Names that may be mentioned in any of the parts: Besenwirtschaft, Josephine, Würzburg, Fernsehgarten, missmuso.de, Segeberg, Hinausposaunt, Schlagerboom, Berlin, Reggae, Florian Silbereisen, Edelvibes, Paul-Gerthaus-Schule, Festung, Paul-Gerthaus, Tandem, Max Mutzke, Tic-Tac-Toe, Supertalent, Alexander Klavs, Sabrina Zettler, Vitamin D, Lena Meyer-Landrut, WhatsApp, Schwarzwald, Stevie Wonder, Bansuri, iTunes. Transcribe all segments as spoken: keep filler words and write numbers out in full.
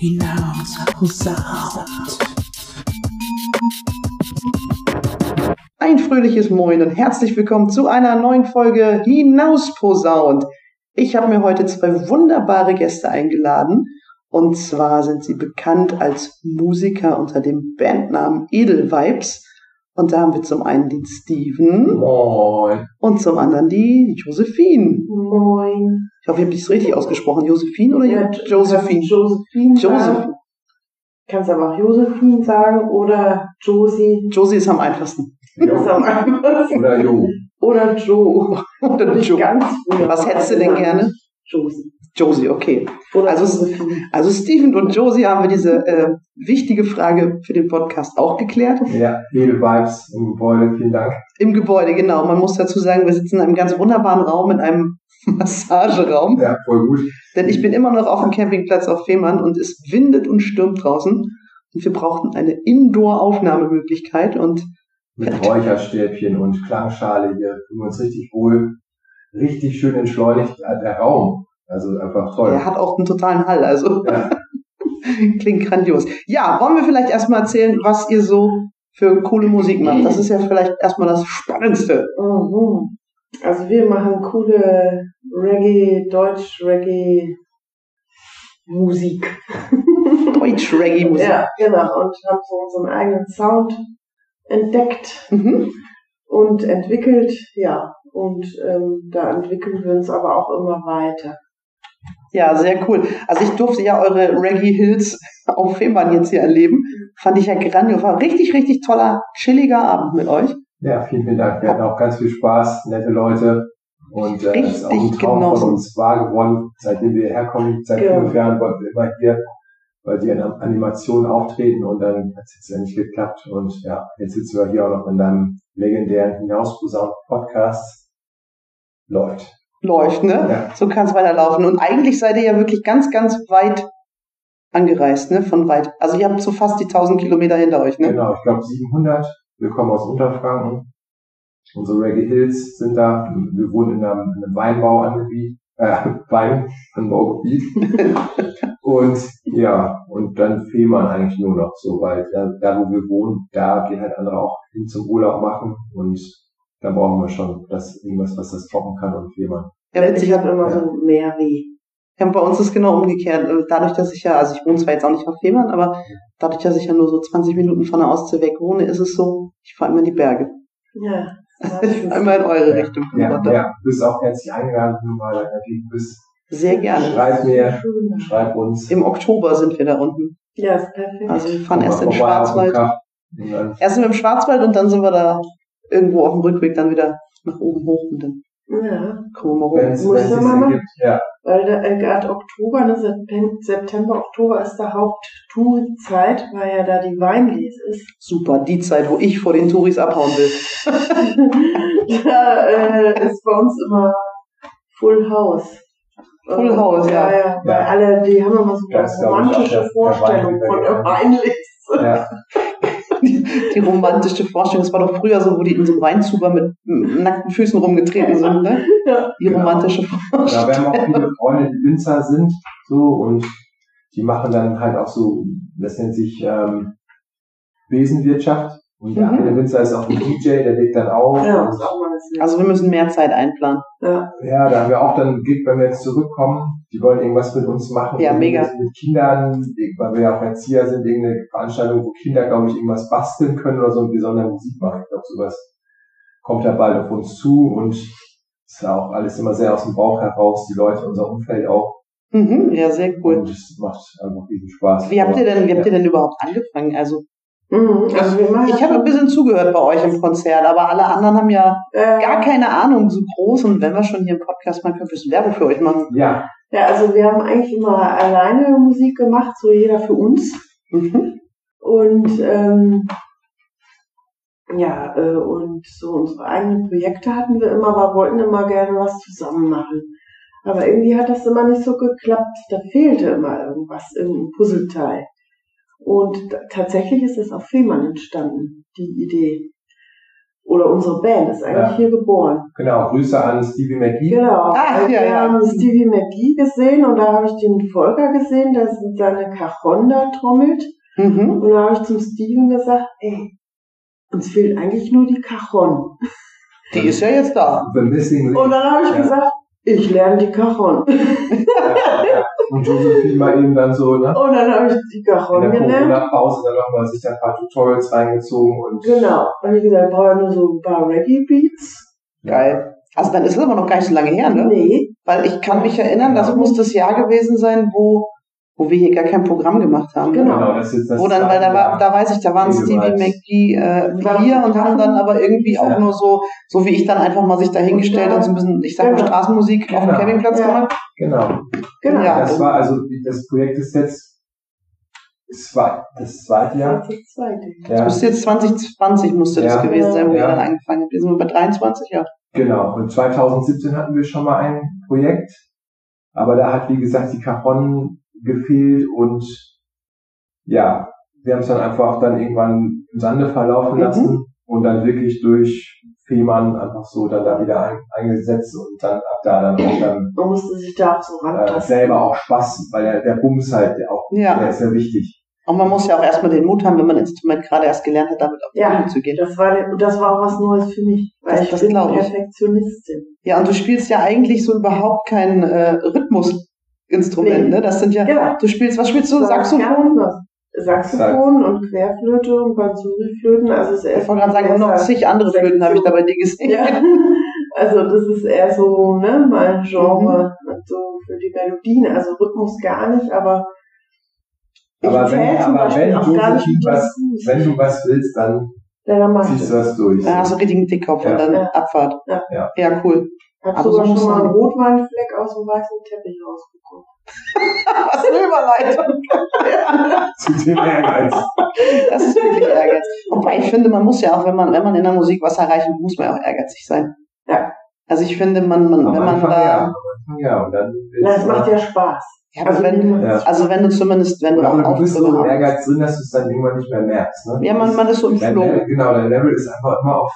Hinausposaunt. Ein fröhliches Moin und herzlich willkommen zu einer neuen Folge Hinausposaunt. Ich habe mir heute zwei wunderbare Gäste eingeladen. Und zwar sind sie bekannt als Musiker unter dem Bandnamen Edelvibes. Und da haben wir zum einen den Steven. Moin. Und zum anderen die Josephine. Moin. Ich hoffe, ich habe es richtig ausgesprochen. Josephine oder ja, Josephine? Josephine. Josephine. Kannst aber auch Josephine sagen oder Josie. Josie ist am einfachsten. Jo. Ist am einfachsten. Oder Jo. Oder Joe. Oder Jo. Ganz früher. Was hättest du denn gerne? Josie. Josie, okay. Oder also, also Steven und Josie haben wir diese äh, wichtige Frage für den Podcast auch geklärt. Ja, Edelvibes im Gebäude, vielen Dank. Im Gebäude, genau. Man muss dazu sagen, wir sitzen in einem ganz wunderbaren Raum, in einem Massageraum. Ja, voll gut. Denn ich bin immer noch auf dem Campingplatz auf Fehmarn und es windet und stürmt draußen. Und wir brauchten eine Indoor-Aufnahmemöglichkeit. Und mit Räucherstäbchen und Klangschale hier fühlen wir uns richtig wohl. Richtig schön entschleunigt der Raum. Also einfach toll. Der hat auch einen totalen Hall, also ja. Klingt grandios. Ja, wollen wir vielleicht erstmal erzählen, was ihr so für coole Musik macht? Das ist ja vielleicht erstmal das Spannendste. Mhm. Also wir machen coole Reggae, Deutsch-Reggae-Musik. Deutsch-Reggae-Musik. Ja, genau. Und haben so unseren eigenen Sound entdeckt mhm. und entwickelt, ja. Und ähm, da entwickeln wir uns aber auch immer weiter. Ja, sehr cool. Also ich durfte ja eure Reggae Hills auf Fehmarn jetzt hier erleben. Fand ich ja grandios. War ein richtig, richtig toller, chilliger Abend mit euch. Ja, vielen, vielen Dank. Wir hatten auch ganz viel Spaß, nette Leute. Und äh, richtig, das ist auch ein Traum genau von uns wahr geworden, seitdem wir herkommen. Seit fünf genau. Jahren wollten wir immer hier bei den Animationen auftreten und dann hat es ja nicht geklappt. Und ja, jetzt sitzen wir hier auch noch in deinem legendären Hinausposaunt-Podcast. Läuft. Läuft, ne? Ja. So kann es weiterlaufen. Und eigentlich seid ihr ja wirklich ganz, ganz weit angereist, ne? Von weit. Also ihr habt so fast die tausend Kilometer hinter euch, ne? Genau, ich glaube siebenhundert. Wir kommen aus Unterfranken. Unsere Reggae Hills sind da. Wir wohnen in einem, in einem Weinbauangebiet, äh, Weinanbaugebiet. Und ja, und dann Fehmarn eigentlich nur noch so, weil da, da wo wir wohnen, da gehen halt andere auch hin zum Urlaub machen und da brauchen wir schon das, irgendwas, was das trocken kann und Fehmarn. Ja, witzig, ich habe immer ja. so mehr wie. Ja, bei uns ist genau umgekehrt. Dadurch, dass ich ja, also ich wohne zwar jetzt auch nicht auf Fehmarn, aber dadurch, dass ich ja nur so zwanzig Minuten von der Ostsee weg wohne, ist es so, ich fahre immer in die Berge. Ja. Ich fahre immer in eure ja. Richtung. Ja, ja, du bist auch herzlich eingeladen, wenn du mal dagegen bist. Sehr gerne. Schreib mir, schreib uns. Im Oktober sind wir da unten. Ja, ist perfekt. Also wir fahren erst in den Schwarzwald. Erst mit dem Schwarzwald und dann sind wir da irgendwo auf dem Rückweg dann wieder nach oben hoch und dann ja. kommen wir mal hoch. Wenn's, Muss wenn's mal machen, ja. Weil da, äh, gerade Oktober, ne, September, Oktober ist da Haupt-Touri-Zeit, weil ja da die Weinlese ist. Super, die Zeit, wo ich vor den Touris abhauen will. Da äh, ist bei uns immer Full House. Full House, ja. Ja, ja. Weil alle, die haben immer so eine romantische auch, Vorstellung der von der Weinlese. Ja. Die, die romantische Vorstellung, das war doch früher so, wo die in so einem Weinzuber mit nackten Füßen rumgetreten sind, ne? Ja. Die genau. romantische Vorstellung. Da werden auch viele Freunde, die Winzer sind, so, und die machen dann halt auch so, das nennt sich ähm, Besenwirtschaft. Und der mhm. eine Winzer ist auch ein D J, der legt dann auf. Ja. Also wir müssen mehr Zeit einplanen. Ja, ja, da haben wir auch dann einen Gig, wenn wir jetzt zurückkommen. Die wollen irgendwas mit uns machen. Ja, mega. Mit Kindern, weil wir ja auch Erzieher sind, irgendeine Veranstaltung, wo Kinder, glaube ich, irgendwas basteln können oder so und besondere Musik machen. Ich glaube, sowas kommt da bald auf uns zu und ist ja auch alles immer sehr aus dem Bauch heraus, die Leute, unser Umfeld auch. Mhm, ja, sehr cool. Und es macht einfach riesen Spaß. Wie habt ihr denn, wie habt ihr denn überhaupt angefangen? Also Mhm, also wir machen ich habe ein bisschen zugehört bei euch im Konzert, aber alle anderen haben ja äh, gar keine Ahnung so groß und wenn wir schon hier im Podcast machen, können wir ein bisschen Werbung für euch machen. Ja. Ja, also wir haben eigentlich immer alleine Musik gemacht, so jeder für uns. Mhm. Und ähm, ja, äh, und so unsere eigenen Projekte hatten wir immer, aber wollten immer gerne was zusammen machen. Aber irgendwie hat das immer nicht so geklappt, da fehlte immer irgendwas, irgendein Puzzleteil. Und tatsächlich ist es auf Fehmarn entstanden, die Idee. oder unsere Band ist eigentlich ja. hier geboren. Genau, Grüße an Stevie McGee. Genau, ah, ja, wir ja. haben Stevie McGee gesehen und da habe ich den Volker gesehen, der mit seiner Cajonda trommelt. Mhm. Und da habe ich zum Steven gesagt, ey, uns fehlt eigentlich nur die Cajon. Die ist ja jetzt da. Und dann habe ich ja. gesagt, ich lerne die Cajon. Ja, ja. Und Josephine mal eben dann so, ne? Und dann habe ich die Cajon gelernt. In der Corona-Pause dann nochmal sich da ein paar Tutorials reingezogen. Und genau. Und wie gesagt, brauche ich nur so ein paar Reggae-Beats. Geil. Also dann ist es aber noch gar nicht so lange her, ne? Nee. Weil ich kann mich erinnern, das muss das Jahr gewesen sein, wo... wo wir hier gar kein Programm gemacht haben. Genau. genau das ist das Wo dann, weil da war, da weiß ich, da waren Stevie McGee äh, hier und haben dann aber irgendwie ja. auch nur so, so wie ich dann einfach mal sich dahingestellt und, und so ein bisschen, ich sag mal, genau. Straßenmusik genau. auf dem Campingplatz ja. gemacht. Genau. Genau. Ja, das war also, das Projekt ist jetzt zwei, das zweite Jahr. zwanzig zwanzig Ja. Das müsste jetzt zwanzig zwanzig musste ja. das gewesen sein, wo ja. wir dann angefangen haben. Wir sind bei dreiundzwanzig Jahren. Genau. Und zwanzig siebzehn hatten wir schon mal ein Projekt, aber da hat, wie gesagt, die Cajon gefehlt und ja, wir haben es dann einfach dann irgendwann im Sande verlaufen lassen mhm. und dann wirklich durch Fehmarn einfach so dann da wieder ein, eingesetzt und dann ab da dann auch dann man musste sich da auch so äh, selber auch Spaß, weil der, der Bums halt der auch ja. der ist ja wichtig. Und man muss ja auch erstmal den Mut haben, wenn man ein Instrument gerade erst gelernt hat, damit auf die Bühne ja, zu gehen. Das war, das war auch was Neues für mich, weil das, ich das bin Perfektionistin. Ja, und du spielst ja eigentlich so überhaupt keinen äh, Rhythmus Instrument, nee. Ne? Das sind ja, ja. Du spielst, was spielst du? Saxophon? Saxophon und Querflöte und Bansuri-Flöten. Also es ist eher ich wollte gerade sagen, und noch zig andere Flöten habe ich dabei dir gesehen. Ja. Also das ist eher so, ne, mein Genre, mhm. so für die Melodien, also Rhythmus gar nicht, aber ich aber wenn, aber wenn, du was, wenn du was willst, dann, ja, dann ziehst du das durch. Dann hast du richtig einen Dickkopf ja. und dann ja. Abfahrt. Ja, ja. ja cool. Ich habe sogar schon mal einen Rotweinfleck aus dem weißen Teppich rausgekommen. Was eine Überleitung. Zu dem Ehrgeiz. Das ist wirklich Ehrgeiz. Wobei ich finde, man muss ja auch, wenn man, wenn man in der Musik was erreichen muss, man auch ehrgeizig sein. Ja. Also ich finde, man, man wenn man da... Ja, und dann na, es macht ja Spaß. Ja, also, wenn, ja. also wenn du zumindest, wenn du auch aufhörst. Du bist so im Ehrgeiz drin, dass du es dann irgendwann nicht mehr merkst. Ne? Ja, man, man ist so im Flow. Genau, dein Level ist einfach immer auf...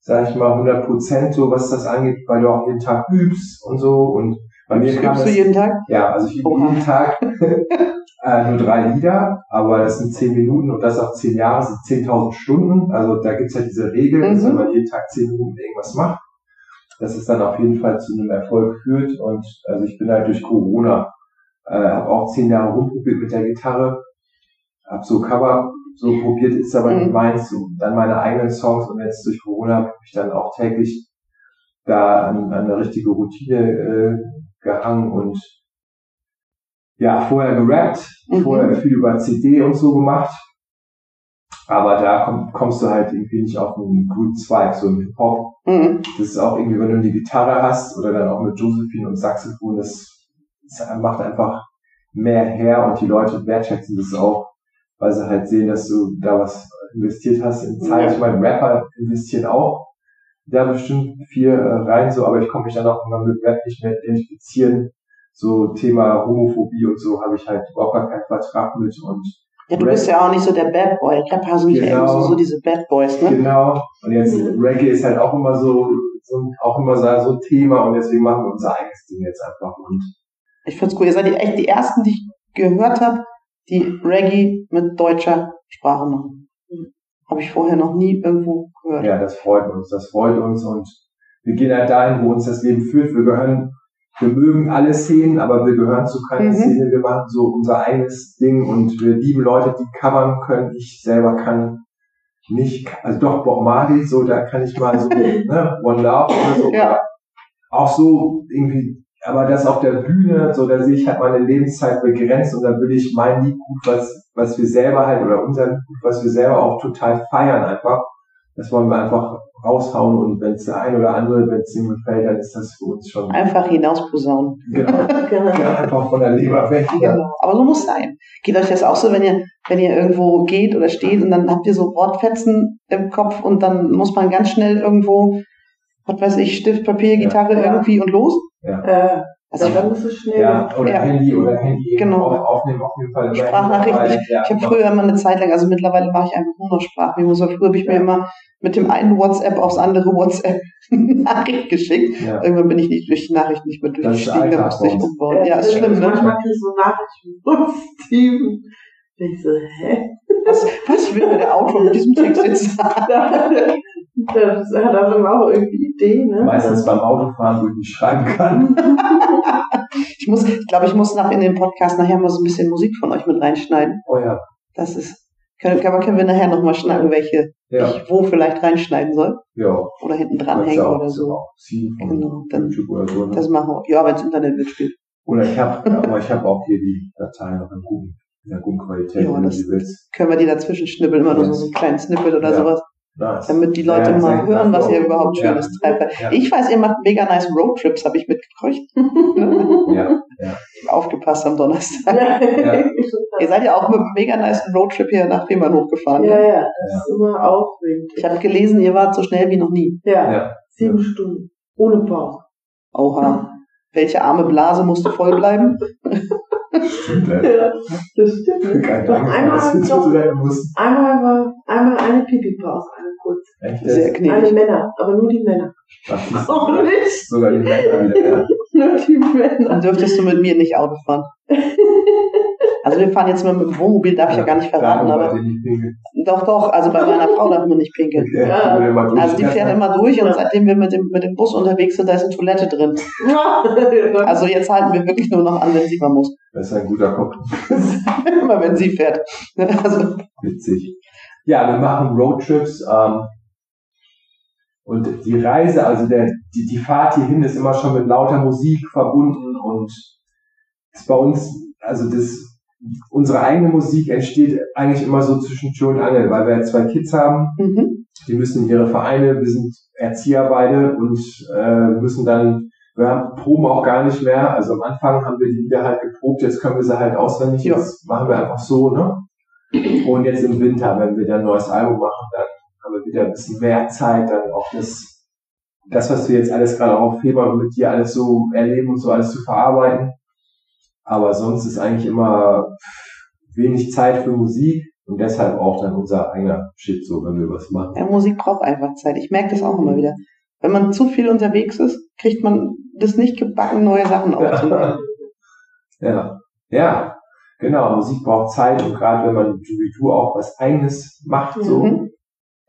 sag ich mal, hundert Prozent so, was das angeht, weil du auch jeden Tag übst und so. Und bei mir kam das... Übst du jeden Tag? Ja, also ich übe oh. jeden Tag äh, nur drei Lieder, aber das sind zehn Minuten und das auf zehn Jahre sind zehntausend Stunden. Also da gibt's ja halt diese Regel, mhm. dass wenn man jeden Tag zehn Minuten irgendwas macht, dass es dann auf jeden Fall zu einem Erfolg führt. Und also ich bin halt durch Corona, äh, habe auch zehn Jahre rumprobiert mit der Gitarre, habe so Cover... so probiert, ist aber nicht meins. Und dann meine eigenen Songs und jetzt durch Corona habe ich dann auch täglich da an, an eine richtige Routine äh, gehangen und ja, vorher gerappt, mhm. vorher viel über C D und so gemacht, aber da komm, kommst du halt irgendwie nicht auf einen guten Zweig, so im Hip-Hop. Mhm. Das ist auch irgendwie, wenn du eine Gitarre hast oder dann auch mit Josephine und Saxophon, das, das macht einfach mehr her und die Leute wertschätzen das auch, weil sie halt sehen, dass du da was investiert hast in Zeit. Ja. Ich meine, Rapper investieren auch da bestimmt viel rein, so, aber ich komme mich dann auch immer mit Rap nicht mehr identifizieren. So Thema Homophobie und so habe ich halt überhaupt gar keinen Vertrag mit. Und ja, du Rap, bist ja auch nicht so der Bad Boy. Rapper sind ja immer so diese Bad Boys, ne? Genau. Und jetzt Reggae ist halt auch immer so, so auch immer so ein Thema und deswegen machen wir unser eigenes Ding jetzt einfach. Und ich find's cool. Ihr seid echt die Ersten, die ich gehört habe, die Reggae mit deutscher Sprache machen. Habe ich vorher noch nie irgendwo gehört. Ja, das freut uns, das freut uns und wir gehen halt dahin, wo uns das Leben führt. Wir gehören, wir mögen alle Szenen, aber wir gehören zu keiner mhm. Szene. Wir machen so unser eigenes Ding und wir lieben Leute, die covern können. Ich selber kann nicht, also doch Bob Marley, so, da kann ich mal so, ne, One Love oder so. Ja. Auch so irgendwie. Aber das auf der Bühne, so, da sehe ich halt meine Lebenszeit begrenzt und dann will ich mein Lied gut, was, was wir selber halt, oder unser Lied gut, was wir selber auch total feiern einfach. Das wollen wir einfach raushauen und wenn es der ein oder andere, wenn es ihm gefällt, dann ist das für uns schon... Einfach hinausposaunen. Genau. Ja, einfach von der Leber weg. Ja. Genau. Aber so muss sein. Geht euch das auch so, wenn ihr, wenn ihr irgendwo geht oder steht und dann habt ihr so Wortfetzen im Kopf und dann muss man ganz schnell irgendwo, was weiß ich, Stift, Papier, Gitarre ja. irgendwie und los? Ja. Äh, also dann ist es schnell. Ja, oder ja. Handy oder Handy. Genau. Aufnehmen, auf jeden Fall. Sprachnachrichten. Ich, ja, ich habe früher immer eine Zeit lang, also mittlerweile mache ich einfach nur noch Sprachnachrichten. So früher habe ich ja. mir immer mit dem einen WhatsApp aufs andere WhatsApp Nachricht geschickt. Ja. Irgendwann bin ich nicht durch die Nachricht nicht mehr durchgestiegen, da musste ich umbauen. Ja, ja, ist schlimm, ne? Manchmal kriege ich so Nachrichten von Steven. Ich so, hä? Was, was will der Autor mit diesem Text jetzt sagen? Das hat aber auch irgendwie Ideen, ne? Meistens beim Autofahren, wo ich nicht schreiben kann. Ich muss, ich glaube, ich muss nach in den Podcast nachher mal so ein bisschen Musik von euch mit reinschneiden. Oh ja. Das ist. Können, können wir nachher nochmal schnacken, welche ja. ich wo vielleicht reinschneiden soll. Ja. Oder hinten dran hängen oder so. Genau, dann YouTube oder so, ne? Das machen wir. Ja, wenn es Internet mitspielt. Oder ich habe, aber ich habe auch hier die Dateien noch in guten, in der guten Qualität, ja, wenn das du willst. Können wir die dazwischen schnippeln, immer nur so einen kleinen Snippet oder ja. sowas. Nice. Damit die Leute ja, mal hören, was ihr überhaupt ja. Schönes treibt. Ja. Ich weiß, ihr macht mega nice Roadtrips, habe ich mitgekriegt. Ja. Ja. Aufgepasst am Donnerstag. Ja. Ja. Ihr seid ja auch mit einem mega nice Roadtrip hier nach Fehmarn hochgefahren. Ja, ja, das ja. ist immer aufregend. Ich habe gelesen, ihr wart so schnell wie noch nie. Ja, ja. sieben ja. Stunden. Ohne Pause. Oha. Welche arme Blase musste voll bleiben? Stimmt, ja, das stimmt. Keine Ahnung, einmal, doch, einmal war einmal eine Pipi-Pause, eine kurze. Echt? Sehr gnädig. Alle Männer, aber nur die Männer. Ach, auch sogar nicht. Sogar die Männer wieder. Nur die Männer. Dann dürftest du mit mir nicht Auto fahren. Also wir fahren jetzt mal mit dem Wohnmobil, darf ich ja, ja gar nicht verraten, aber nicht doch, doch, also bei meiner Frau darf man nicht pinkeln. Ja, ja. Die also die fährt immer durch und seitdem wir mit dem, mit dem Bus unterwegs sind, da ist eine Toilette drin. Also jetzt halten wir wirklich nur noch an, wenn sie mal muss. Das ist ein guter Kopf. Immer wenn sie fährt. Also. Witzig. Ja, wir machen Roadtrips ähm, und die Reise, also der, die, die Fahrt hierhin ist immer schon mit lauter Musik verbunden und ist bei uns, also das unsere eigene Musik entsteht eigentlich immer so zwischen Tür und Angel, weil wir ja zwei Kids haben, mhm. die müssen in ihre Vereine, wir sind Erzieher beide und äh, müssen dann, wir haben, proben auch gar nicht mehr, also am Anfang haben wir die Lieder halt geprobt, jetzt können wir sie halt auswendig, ja. das machen wir einfach so, ne? Und jetzt im Winter, wenn wir dann ein neues Album machen, dann haben wir wieder ein bisschen mehr Zeit, dann auch das, das was wir jetzt alles gerade auch auf Februar und mit dir alles so erleben und so alles zu verarbeiten. Aber sonst ist eigentlich immer wenig Zeit für Musik und deshalb auch dann unser eigener Shit, so wenn wir was machen. Ja, Musik braucht einfach Zeit. Ich merke das auch immer wieder. Wenn man zu viel unterwegs ist, kriegt man das nicht gebacken, neue Sachen aufzunehmen. Ja, ja, genau. Musik braucht Zeit und gerade wenn man wie du auch was Eigenes macht, mhm. so,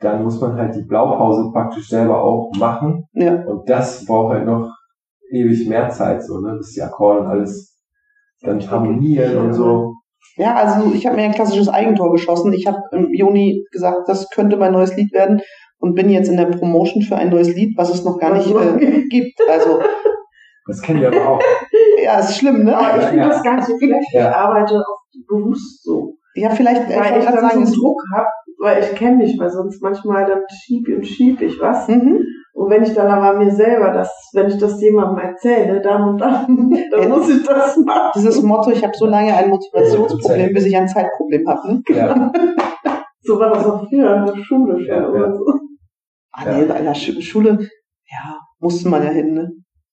dann muss man halt die Blaupause praktisch selber auch machen. Ja. Und das braucht halt noch ewig mehr Zeit, so, ne? Bis die Akkorde und alles dann harmonieren und so. Ja, also ich habe mir ein klassisches Eigentor geschossen. Ich habe im Juni gesagt, das könnte mein neues Lied werden und bin jetzt in der Promotion für ein neues Lied, was es noch gar nicht äh, gibt. Also das kennen wir aber auch. Ja, ist schlimm, ne? Ja, ich finde ja. das gar nicht so viel. Ich ja. arbeite oft bewusst so. Ja, vielleicht weil ich, ich dann sagen, so einen Druck habe, weil ich kenne mich, weil sonst manchmal dann schieb und schieb ich was. Mhm. Und wenn ich dann aber mir selber das, wenn ich das jemandem erzähle, dann und dann, dann ja, muss ich das machen. Dieses Motto, ich habe so lange ein Motivationsproblem, bis ich ein Zeitproblem habe. Ne? Ja. So war das auch früher in der Schule schon. Ja, ja. So. Ach nee, in einer Schule, ja, musste man ja hin, ne?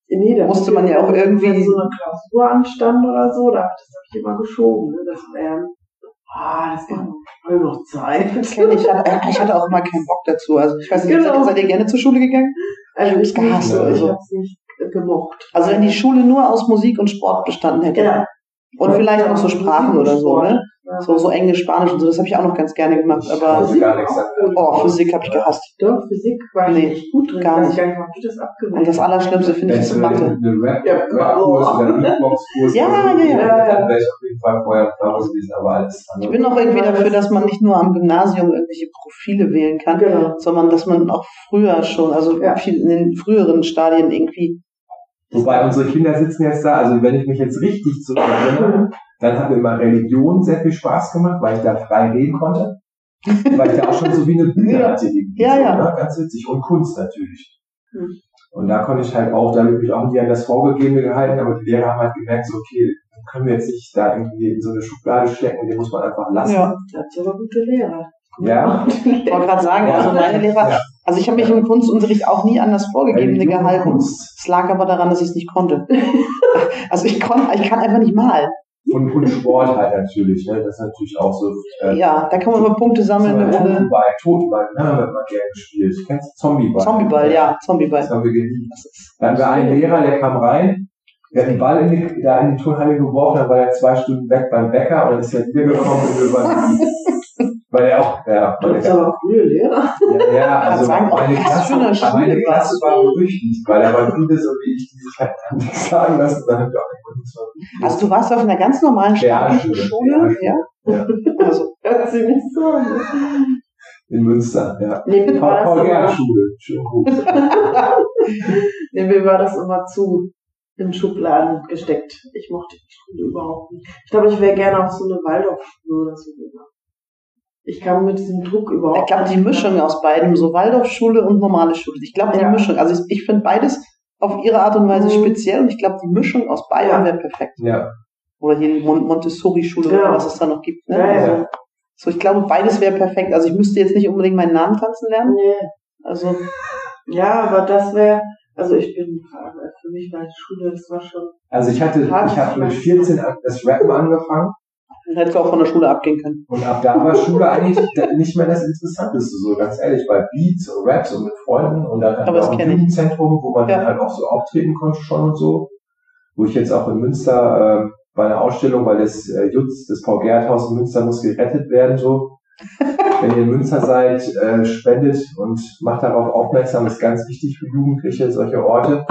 Nee, da musste man ja auch irgendwie so eine Klausur anstand oder so, da habe ich das hab ich immer geschoben, ne? Das Lernen. Ah, das war noch Zeit. Ich, ich, hatte, ich hatte auch immer keinen Bock dazu. Also ich weiß nicht, genau. seid, seid ihr gerne zur Schule gegangen? Also ich habe es gehasst. Oder so. Ich habe es nicht gemocht. Also wenn die Schule nur aus Musik und Sport bestanden hätte. Ja. Und ja, vielleicht noch so Sprachen oder so, ne? Ja. So, so Englisch, Spanisch und so, das habe ich auch noch ganz gerne gemacht. Aber Physik, oh, Physik habe ich gehasst. Doch, Physik war nee, nicht gut drin. Gar nicht. Gar nicht mal gut das abgewählt. Und das Allerschlimmste finde ich ist Mathe. Eine Rap, ja, Rap-Kurs oh. oder Beatbox-Kurs. Ja, ja, ja. Dann wäre ich auf jeden Fall vorher klar gewesen, aber alles andere. Ich bin auch irgendwie dafür, dass man nicht nur am Gymnasium irgendwelche Profile wählen kann, genau. sondern dass man auch früher schon, also ja. in den früheren Stadien irgendwie. Wobei unsere Kinder sitzen jetzt da, also wenn ich mich jetzt richtig zurückerinnere, dann hat mir immer Religion sehr viel Spaß gemacht, weil ich da frei reden konnte. Weil ich da auch schon so wie eine Bühne hatte. Ja, so, ja. Ne? Ganz witzig. Und Kunst natürlich. Mhm. Und da konnte ich halt auch, da habe ich mich auch nie an das Vorgegebene gehalten, aber die Lehrer haben halt gemerkt, so okay, dann können wir jetzt nicht da irgendwie in so eine Schublade stecken, den muss man einfach lassen. Ja, das sind aber gute Lehrer. Ja. Ich wollte gerade sagen, ja. also meine Lehrer, ja. also ich habe mich im Kunstunterricht auch nie an das Vorgegebene Religion gehalten. Es lag aber daran, dass ich es nicht konnte. Also ich konnte, ich kann einfach nicht malen. Und, und Sport halt natürlich, ne? Das ist natürlich auch so. Äh, ja, da kann man mal Punkte sammeln. Totenball, Totenball, ne, wenn man gerne gespielt. Kennst du Zombieball? Zombieball, ja, ja Zombieball. Das haben wir geliebt. Da haben wir einen Lehrer, der kam rein, der hat den Ball in die, da in die Turnhalle geworfen, dann war er zwei Stunden weg beim Bäcker und dann ist er wiedergekommen und wir waren weil er auch, ja. Du bist aber coole Lehrer. Ja, ja, also sagen, meine, Klasse, meine Klasse war berüchtigt, weil er war vieles, so wie ich dieses halt sagen lassen, dann hat er auch nichts von. Also du warst auf einer ganz normalen staatlichen Schule, ja? Ja. Also, hört sich nicht so an. In Münster, ja. Nee, Paul-Gerthaus-Schule, schön gut. Nee, mir war das immer zu in Schubladen gesteckt. Ich mochte die Schule überhaupt nicht. Ich glaube, ich wäre gerne auf so eine Waldorfschule oder so gegangen. Ich kann mit diesem Druck überhaupt nicht. Ich glaube, die Mischung aus beidem, so Waldorfschule und normale Schule. Ich glaube, die ja. Mischung, also ich, ich finde beides auf ihre Art und Weise mhm. speziell und ich glaube, die Mischung aus beidem ja. wäre perfekt. Ja. Oder hier die Mon- Montessori-Schule ja. oder was es da noch gibt. Ne? Ja, also, ja. So, ich glaube, beides wäre perfekt. Also ich müsste jetzt nicht unbedingt meinen Namen tanzen lernen. Nee. Also, ja, aber das wäre, also ich bin, für mich war die Schule, das war schon. Also ich hatte, hart, ich habe mit vierzehn das Rappen angefangen. Dann hättest du auch von der Schule abgehen können. Und ab da war Schule eigentlich nicht mehr das Interessanteste, so ganz ehrlich, bei Beats und Raps und mit Freunden und dann halt auch ein Jugendzentrum, wo man ja. dann halt auch so auftreten konnte schon und so. Wo ich jetzt auch in Münster äh, bei einer Ausstellung, weil das äh, Jutz, das Paul-Gerthaus in Münster muss gerettet werden, so. Wenn ihr in Münster seid, äh, spendet und macht darauf aufmerksam, das ist ganz wichtig für Jugendliche, solche Orte.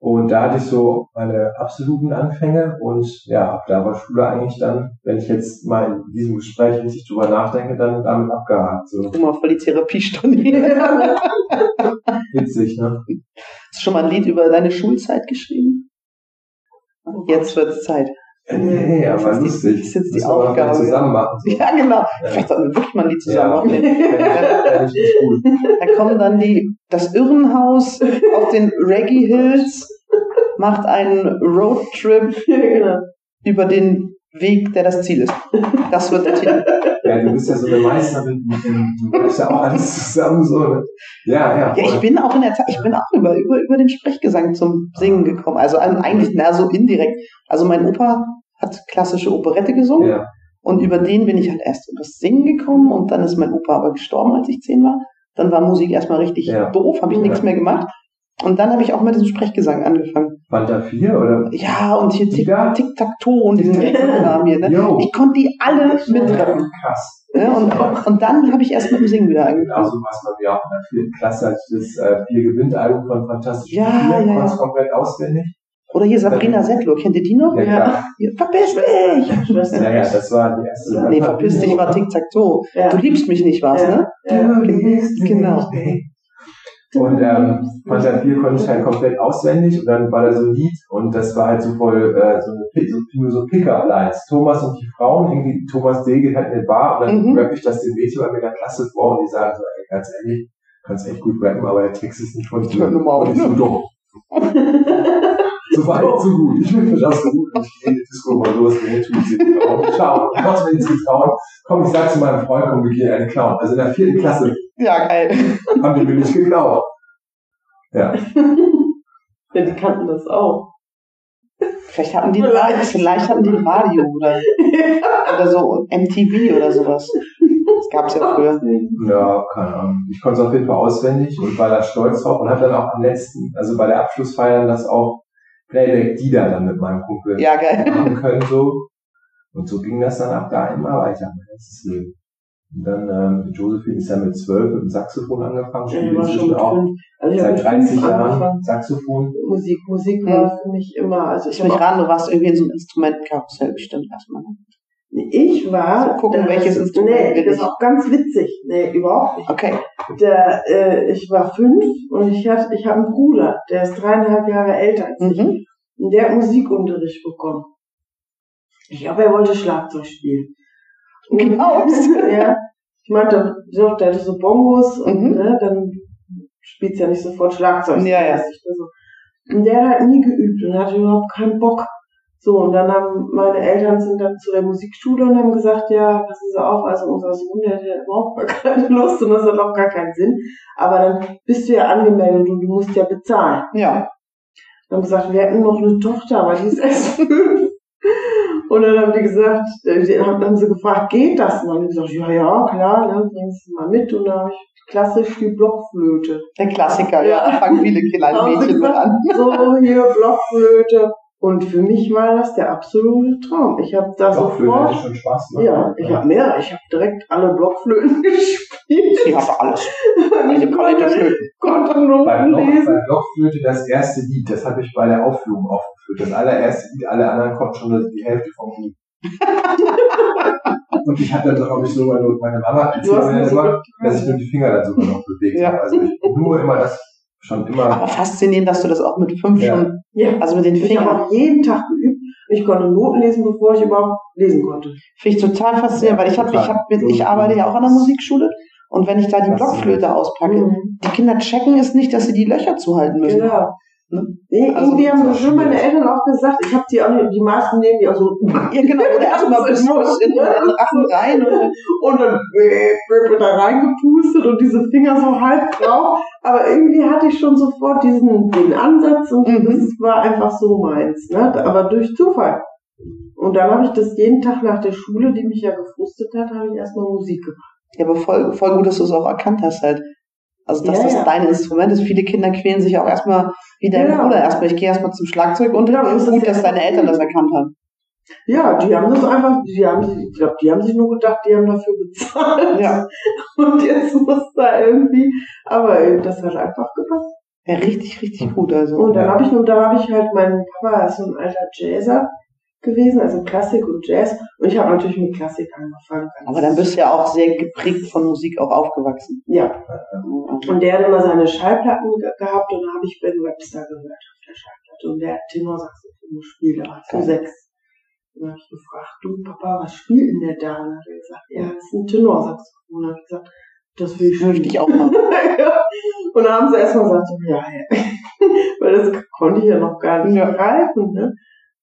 Und da hatte ich so meine absoluten Anfänge und ja, ab da war Schule eigentlich dann, wenn ich jetzt mal in diesem Gespräch richtig drüber nachdenke, dann damit abgehakt. So. Guck mal, voll die Therapiestunde. Witzig, ne? Hast du schon mal ein Lied über deine Schulzeit geschrieben? Jetzt wird's Zeit. Nee, ja, aber lustig. Das ist jetzt die Aufgabe. Zusammen machen. So. Ja, genau. Ja. Vielleicht sollten wir wirklich mal ein Lied zusammen ja. aufnehmen. Ja, cool. Da kommen dann die, das Irrenhaus auf den Reggae Hills, macht einen Roadtrip ja. über den Weg, der das Ziel ist. Das wird der Titel. Ja, du bist ja so eine Meisterin. Du machst ja auch alles zusammen. So, ne? Ja, ja. Ja, ich bin auch in der Zeit, ich bin auch über, über, über den Sprechgesang zum Singen gekommen. Also eigentlich, na, so indirekt. Also mein Opa hat klassische Operette gesungen. Ja. Und über den bin ich halt erst über das Singen gekommen. Und dann ist mein Opa aber gestorben, als ich zehn war. Dann war Musik erstmal richtig ja. doof, habe ich ja. nichts mehr gemacht. Und dann habe ich auch mit diesem Sprechgesang angefangen. Fanta vier, oder? Ja, und hier Tic-Tac-Toe und diesen Namen hier. Ne? Ich konnte die alle mitreppen. Krass. Ja, und, und dann habe ich erst mit dem Singen wieder angefangen. Genau, so war es bei mir auch in der vierten Klasse, als ich das äh, Vier-Gewinnt-Album von Fantastischen ja, Vier, ja, ja. komplett auswendig. Oder hier Sabrina Zettler, kennt ihr die noch? Ja, ja. Hier, verpiss dich! Ja, ja, das war die erste. Nee, verpiss dich war Tic-Tac-Toe. Ja. Du liebst mich nicht, war's, ja. ne? Ja. Du liebst genau. mich nicht. Und ähm, Fanta vier konnte ich halt komplett auswendig und dann war da so ein Lied und das war halt so voll äh, so eine so, nur so Pick-up-Lines. Thomas und die Frauen, irgendwie Thomas D. geht halt in den Bar und dann mhm. rappe ich das den Mädchen bei mir in der Klasse vor und die sagen so, ey, ganz ehrlich, kannst echt gut rappen, aber der Text ist nicht von dir und ich so dumm. So weit, so gut. Ich bin für das so gut. Ich gehe in die Disco mal los, wenn ihr tut, sie Clown. Ciao. Du kannst mir jetzt die Clown. Komm, ich sag zu meinem Freund, komm, wir gehen einen Clown. Also in der vierten Klasse. Ja, geil. Haben die mir nicht geglaubt. Ja. Ja, die kannten das auch. Vielleicht hatten die Radio, vielleicht hatten die Radio oder, oder so M T V oder sowas. Das gab's ja früher. Ja, keine Ahnung. Ich konnte es auf jeden Fall auswendig und war da stolz drauf und habe dann auch am letzten, also bei der Abschlussfeier das auch Playback die da dann mit meinem Kumpel ja, machen können. So. Und so ging das dann ab da immer weiter. Das Leben. Und dann ähm, Josephine ist ja mit zwölf mit dem Saxophon angefangen. Ja, war schon auch also seit dreißig Jahren Saxophon. Musik, Musik hm. war für mich immer. Also ich mich ran, du warst irgendwie in so einem Instrumentenkarussell bestimmt erstmal. Nee, ich war. Also gucken, welches ist, Instrument. Nee, das ist auch ganz witzig. Nee, überhaupt nicht. Okay. Der, äh, ich war fünf und ich habe ich hab einen Bruder, der ist dreieinhalb Jahre älter als mhm. ich. Und der hat Musikunterricht bekommen. Ich glaube, er wollte Schlagzeug spielen. Und genau. Ja. Ich meinte, der hatte so Bongos und mhm. ne, dann spielt's ja nicht sofort Schlagzeug. Ja, ja. Und der hat halt nie geübt und hatte überhaupt keinen Bock. So, und dann haben meine Eltern sind dann zu der Musikschule und haben gesagt, ja, passen Sie auf, also unser Sohn, der hat ja überhaupt keine Lust und das hat auch gar keinen Sinn. Aber dann bist du ja angemeldet und du musst ja bezahlen. Ja. Dann haben gesagt, wir hätten noch eine Tochter, aber die ist erst fünf. Und dann haben die gesagt, dann haben sie gefragt, geht das? Und dann haben die gesagt, ja, ja, klar, ne, bringst du mal mit. Und da habe ich klassisch die Blockflöte. Der Klassiker, ja, ja. Fangen viele kleine Mädchen mit an. So, hier, Blockflöte. Und für mich war das der absolute Traum. Ich habe da Blockflöte sofort... Blockflöte schon Spaß gemacht. Ja, ich habe mehr. Ich habe direkt alle Blockflöten gespielt. Ich habe alles. Ich konnte, konnte Noten lesen. Bei Blockflöte das erste Lied, das habe ich bei der Aufführung aufgeführt. Das allererste Lied, alle anderen konnten schon die Hälfte vom Lied. Und ich hatte dann, glaube ich, sogar nur meine Mama erzählt, so dass ich nur die Finger dann sogar noch bewegt ja. habe. Also ich nur immer das... Schon immer. Aber faszinierend, dass du das auch mit fünf ja. schon, ja. also mit den Fingern. Ich habe jeden Tag geübt. Ich konnte Noten lesen, bevor ich überhaupt lesen konnte. Finde ich total faszinierend, ja, weil ich habe, ich habe, ich, hab, ich arbeite ja auch an der Musikschule und wenn ich da die Blockflöte auspacke, mhm. die Kinder checken es nicht, dass sie die Löcher zuhalten müssen. Genau. Ne? Nee, also, irgendwie haben so schon meine Eltern auch gesagt, ich habe die auch nicht, die meisten nehmen die auch so. Ja, genau, oder erstmal bewusst in den Rachen rein und, und dann wird da reingepustet und diese Finger so halb drauf. Aber irgendwie hatte ich schon sofort diesen den Ansatz und mhm. das war einfach so meins, ne? Aber durch Zufall. Und dann habe ich das jeden Tag nach der Schule, die mich ja gefrustet hat, habe ich erstmal Musik gemacht. Ja, aber voll, voll gut, dass du es auch erkannt hast halt. Also, dass ja, das ja. dein Instrument ist. Viele Kinder quälen sich auch erstmal wie dein ja. Bruder. Erstmal, ich gehe erstmal zum Schlagzeug und ja, ist gut, das dass deine Eltern das erkannt haben. Ja, die haben das einfach, die haben, ich glaube, die haben sich nur gedacht, die haben dafür bezahlt. Ja. Und jetzt muss da irgendwie, aber das hat einfach gepasst. Ja, richtig, richtig gut. Also. Und dann habe ich nur, da habe ich halt, mein Papa ist so ein alter Jazzer gewesen, also Klassik und Jazz. Und ich habe natürlich mit Klassik angefangen. Aber dann bist du ja auch sehr geprägt von Musik auch aufgewachsen. Ja. Und der hat immer seine Schallplatten gehabt und da habe ich Ben Webster gehört auf der Schallplatte. Und der hat Tenorsaxophon gespielt, aber zu sechs. Und dann habe ich gefragt, du Papa, was spielt denn der da? Und dann hat er gesagt, ja, das ist ein Tenorsaxophon. Und dann habe ich gesagt, das will ich schon richtig auch machen. Ja. Und dann haben sie erstmal gesagt, ja, ja. Weil das konnte ich ja noch gar nicht greifen, ne?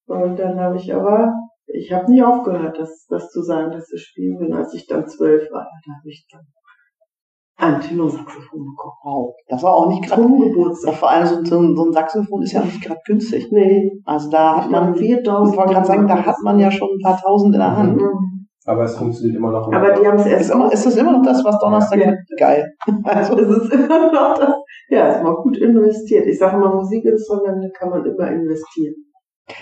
Und dann habe ich aber, ich habe nie aufgehört, das, das zu sagen, dass ich spielen bin. Als ich dann zwölf war, da habe ich dann ein Tenorsaxophon bekommen. Wow, das war auch nicht gerade zum Geburtstag. Vor allem so, so, so ein Saxophon ist ja auch nicht gerade günstig. Nee. Also da hat man, ich wollte gerade sagen, da hat man ja schon ein paar Tausend in der Hand. Mhm. Aber es funktioniert immer noch. Aber die haben es erst. Ist, immer, ist das immer noch das, was Donnerstag ja. geil? Also es ist immer noch das. Ja, es war gut investiert. Ich sage mal, Musikinstrumente kann man immer investieren.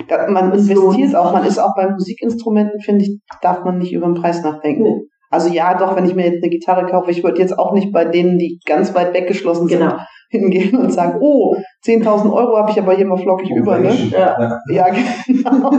Da, man investiert auch, man ist auch bei Musikinstrumenten, finde ich, darf man nicht über den Preis nachdenken. Nee. Also ja, doch, wenn ich mir jetzt eine Gitarre kaufe, ich würde jetzt auch nicht bei denen, die ganz weit weggeschlossen sind, genau. hingehen und sagen, oh, zehntausend Euro habe ich aber hier mal flockig oh, über. Ne? Ja. ja, genau.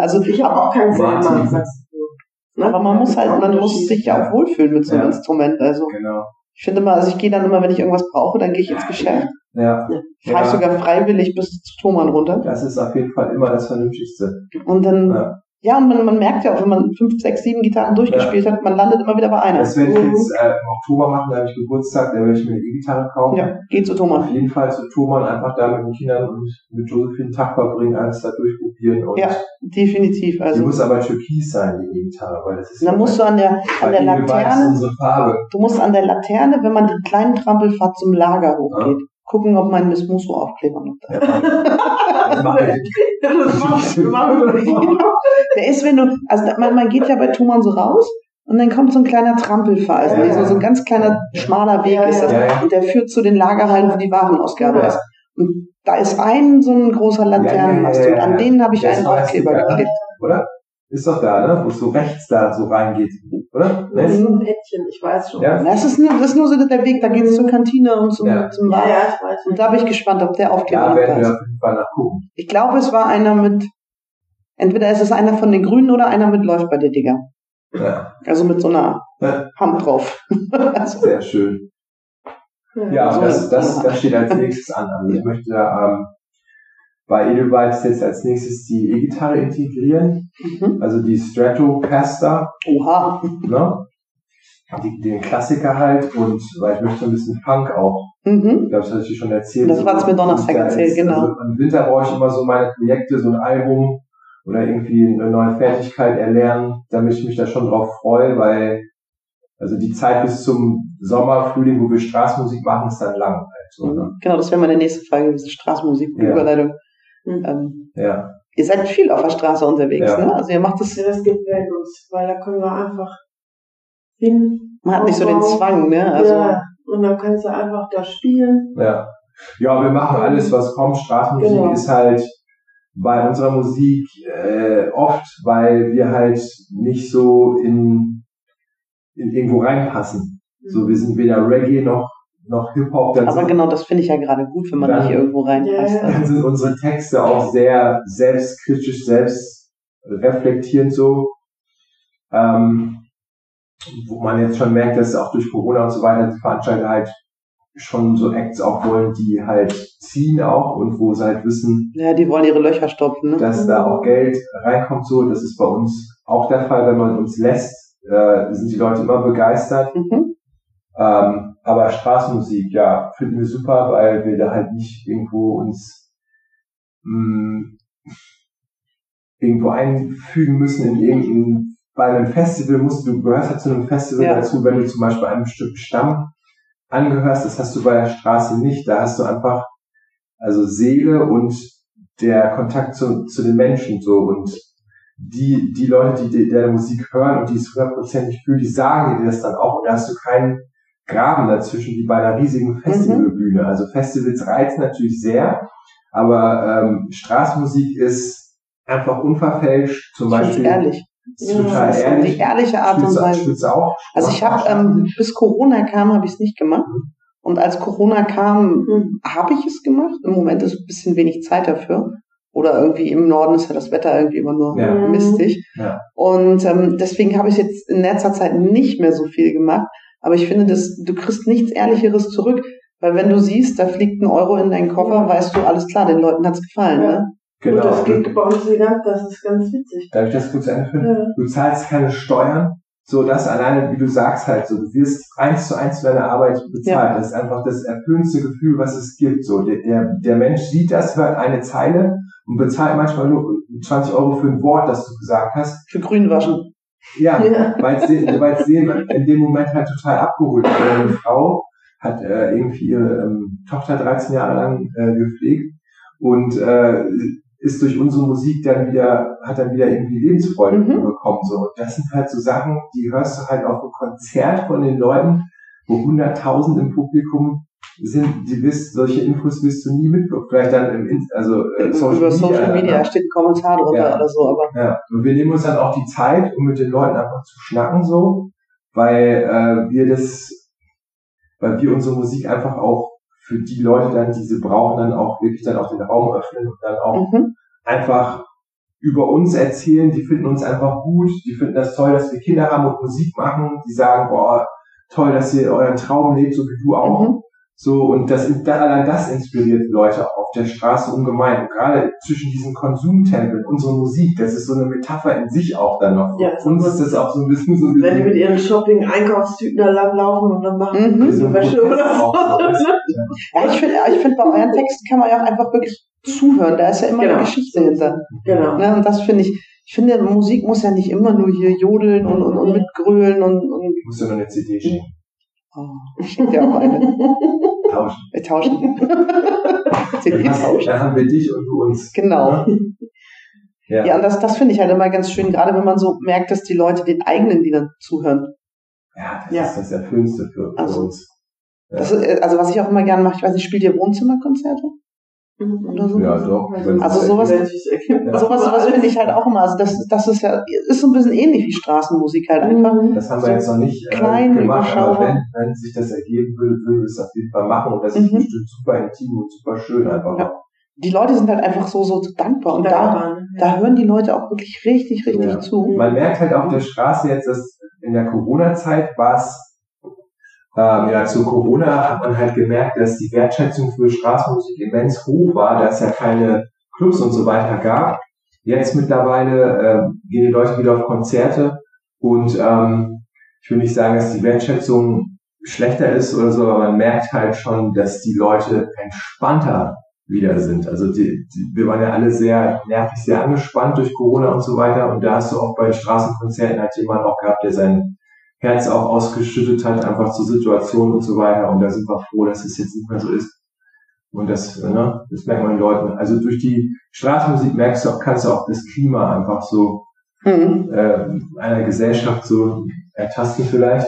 Also ich habe auch keinen Sinn. Aber man muss halt, man muss sich ja auch wohlfühlen mit so einem ja. Instrument. Also genau. Ich finde mal, also ich gehe dann immer, wenn ich irgendwas brauche, dann gehe ich ins Geschäft. Ja. Fahre ja. ich sogar freiwillig bis zu Thomann runter. Das ist auf jeden Fall immer das Vernünftigste. Und dann, ja, ja und man, man merkt ja auch, wenn man fünf, sechs, sieben Gitarren durchgespielt ja. hat, man landet immer wieder bei einer. Das werde ich jetzt äh, im Oktober machen, da habe ich Geburtstag, da werde ich mir eine E-Gitarre kaufen. Ja, geh zu Thomann. Auf jeden Fall zu Thomann, einfach da mit den Kindern und mit Josephine Tag verbringen, alles da durchprobieren. Und ja, definitiv. Also die muss aber türkis sein, die E-Gitarre, weil das ist dann ja musst halt, du an der, an der Laterne, unsere Farbe. Du musst an der Laterne, wenn man die kleinen Trampelfahrt zum Lager hochgeht, ja. gucken, ob mein Miss Musso Aufkleber noch da ist. Das mache ich. Das mache ich. Mach ich. Der ist, wenn du, also man, man geht ja bei Thomann so raus und dann kommt so ein kleiner Trampelpfahl, also ja, ja. so ein ganz kleiner, schmaler Weg ja, ist das. Ja, ja. Und der führt zu den Lagerhallen, wo die Warenausgabe ja. ist. Und da ist ein so ein großer Laternenmast. Ja, ja, ja, ja, ja. Und an denen habe ich das einen Aufkleber geklebt. Oder? Ist doch da, ne? Wo es so rechts da so reingeht, oder? Das ist nur ein Händchen, ich weiß schon. Ja? Das, ist nur, das ist nur so der Weg, da geht es zur Kantine und zum, ja. zum Bar. Ja, ja, ich weiß nicht. Und da bin ich gespannt, ob der aufgenommen wird. Da werden wir auf jeden Fall nachgucken. Ich glaube, es war einer mit, entweder ist es einer von den Grünen oder einer mit läuft bei dir, Digga. Ja. Also mit so einer ja. Hand drauf. Also sehr schön. Ja, ja so das, das, das steht als nächstes an. Also ich möchte da... Ähm, bei Edelvibes jetzt als nächstes die E-Gitarre integrieren, mhm. also die Stratocaster. Oha! Ne? Die, den Klassiker halt und weil ich möchte so ein bisschen Funk auch. Mhm. Ich glaube, das hatte ich schon erzählt. Das so, war es mir Donnerstag erzählt, ist, genau. Also im Winter brauche ich immer so meine Projekte, so ein Album oder irgendwie eine neue Fertigkeit erlernen, damit ich mich da schon drauf freue, weil also die Zeit bis zum Sommer, Frühling, wo wir Straßenmusik machen, ist dann lang. Halt, so, ne? Genau, das wäre meine nächste Frage, diese Straßenmusik, ja. Überleitung. Mhm. Ähm, ja. Ihr seid viel auf der Straße unterwegs, ja. ne? Also ihr macht das... Ja, das gefällt uns, weil da können wir einfach hin. Man hat nicht so den Zwang, ne? Also ja, und dann kannst du einfach da spielen. Ja, ja, wir machen alles, was kommt. Straßenmusik genau. ist halt bei unserer Musik äh, oft, weil wir halt nicht so in, in irgendwo reinpassen. Mhm. So, wir sind weder Reggae noch noch Hip-Hop. Aber genau, das finde ich ja gerade gut, wenn man dann nicht irgendwo reinpasst. Dann sind unsere Texte auch sehr selbstkritisch, selbstreflektierend so. Ähm, wo man jetzt schon merkt, dass auch durch Corona und so weiter die Veranstalter halt schon so Acts auch wollen, die halt ziehen auch und wo sie halt wissen... Ja, die wollen ihre Löcher stopfen. Ne? Dass da auch Geld reinkommt so. Das ist bei uns auch der Fall, wenn man uns lässt, äh, sind die Leute immer begeistert. Mhm. Ähm, aber Straßenmusik, ja, finden wir super, weil wir da halt nicht irgendwo uns mh, irgendwo einfügen müssen in irgendein, bei einem Festival musst du, du gehörst halt zu einem Festival ja. dazu, wenn du zum Beispiel einem bestimmten Stamm angehörst, das hast du bei der Straße nicht, da hast du einfach, also Seele und der Kontakt zu, zu den Menschen, so, und die, die Leute, die deine Musik hören und die es hundertprozentig fühlen, die sagen dir das dann auch, und da hast du keinen Graben dazwischen, wie bei einer riesigen Festivalbühne. Mhm. Also Festivals reizen natürlich sehr, aber ähm, Straßenmusik ist einfach unverfälscht, zum ich Beispiel. Ehrlich. Ist ja, total das ehrlich. Ist die ehrliche Art und Weise. Auch. Also ich habe, ähm, bis Corona kam, habe ich es nicht gemacht. Mhm. Und als Corona kam, mhm. habe ich es gemacht. Im Moment ist ein bisschen wenig Zeit dafür. Oder irgendwie im Norden ist ja das Wetter irgendwie immer nur ja. mistig. Ja. Und ähm, deswegen habe ich jetzt in letzter Zeit nicht mehr so viel gemacht. Aber ich finde, das, du kriegst nichts Ehrlicheres zurück, weil wenn du siehst, da fliegt ein Euro in deinen Koffer, weißt du, alles klar, den Leuten hat's gefallen, ja. ne? Genau. Und das geht bei uns egal, das ist ganz witzig. Darf ich das kurz einführen? Ja. Du zahlst keine Steuern, so das alleine, wie du sagst halt, so du wirst eins zu eins für deine Arbeit bezahlt. Ja. Das ist einfach das erfüllendste Gefühl, was es gibt. So der, der, der Mensch sieht das, hört eine Zeile und bezahlt manchmal nur zwanzig Euro für ein Wort, das du gesagt hast. Für Grünwaschen. Ja, ja. weil es in dem Moment halt total abgeholt wurde. Eine Frau hat äh, irgendwie ihre ähm, Tochter dreizehn Jahre lang äh, gepflegt und äh, ist durch unsere Musik dann wieder, hat dann wieder irgendwie Lebensfreude mhm. bekommen. So. Und das sind halt so Sachen, die hörst du halt auf einem Konzert von den Leuten, wo hunderttausend im Publikum sind, die wirst, solche Infos wirst du nie mitbekommen. Vielleicht dann im Inst- also äh, Social über Social Media, Media steht ein Kommentar drunter ja. oder so, aber. Ja, und wir nehmen uns dann auch die Zeit, um mit den Leuten einfach zu schnacken, so, weil äh, wir das, weil wir unsere Musik einfach auch für die Leute dann, die sie brauchen, dann auch wirklich dann auch den Raum öffnen und dann auch mhm. einfach über uns erzählen, die finden uns einfach gut, die finden das toll, dass wir Kinder haben und Musik machen, die sagen, boah, toll, dass ihr euren Traum lebt, so wie du auch. Mhm. So, und das, allein das inspiriert Leute auch auf der Straße ungemein. Und gerade zwischen diesen Konsumtempeln, unsere Musik, das ist so eine Metapher in sich auch dann noch. Ja, uns ist das auch so ein bisschen so. Ein bisschen wenn die mit ihren Shopping-Einkaufstüten da langlaufen und dann machen mhm. so Wäsche oder so. Ja, ich finde, ich find, bei euren Texten kann man ja auch einfach wirklich zuhören. Da ist ja immer genau. eine Geschichte hinter. Genau. Ja, und das finde ich, ich finde, Musik muss ja nicht immer nur hier jodeln und, und, und mitgrölen und, und. Du musst ja noch eine C D schicken. Oh, ich schick dir auch eine. Tauschen. Wir tauschen. Dann haben wir dich und du uns. Genau. Ja, ja und das, das finde ich halt immer ganz schön, gerade wenn man so merkt, dass die Leute den eigenen Liedern zuhören. Ja, das ja. ist das Erfüllendste für, für also, uns. Ja. Das ist, also was ich auch immer gerne mache, ich weiß nicht, spielt ihr Wohnzimmerkonzerte? Oder so? Ja, doch. Also sowas, ja. sowas, sowas finde ich halt auch immer. Also das, das ist ja ist so ein bisschen ähnlich wie Straßenmusik halt einfach. Das haben wir so jetzt noch nicht äh, klein, gemacht, aber wenn, wenn sich das ergeben würde, würden wir es auf jeden Fall machen. Und das mhm. ist bestimmt super intim und super schön einfach. Ja. Die Leute sind halt einfach so, so dankbar. Und dankbar. Da, da hören die Leute auch wirklich richtig, richtig ja. zu. Man merkt halt auf der Straße jetzt, dass in der Corona-Zeit war es Ähm, ja, zu Corona hat man halt gemerkt, dass die Wertschätzung für Straßenmusik immens hoch war, da es ja keine Clubs und so weiter gab. Jetzt mittlerweile äh, gehen die Leute wieder auf Konzerte und ähm, ich will nicht sagen, dass die Wertschätzung schlechter ist oder so, aber man merkt halt schon, dass die Leute entspannter wieder sind. Also die, die, wir waren ja alle sehr nervig, sehr angespannt durch Corona und so weiter und da hast du auch bei Straßenkonzerten halt jemanden auch gehabt, der seinen Herz auch ausgeschüttet hat, einfach zur Situation und so weiter. Und da sind wir froh, dass es jetzt nicht mehr so ist. Und das, ne, das merkt man den Leuten. Also durch die Straßenmusik merkst du auch, kannst du auch das Klima einfach so mhm. äh, einer Gesellschaft so ertasten vielleicht.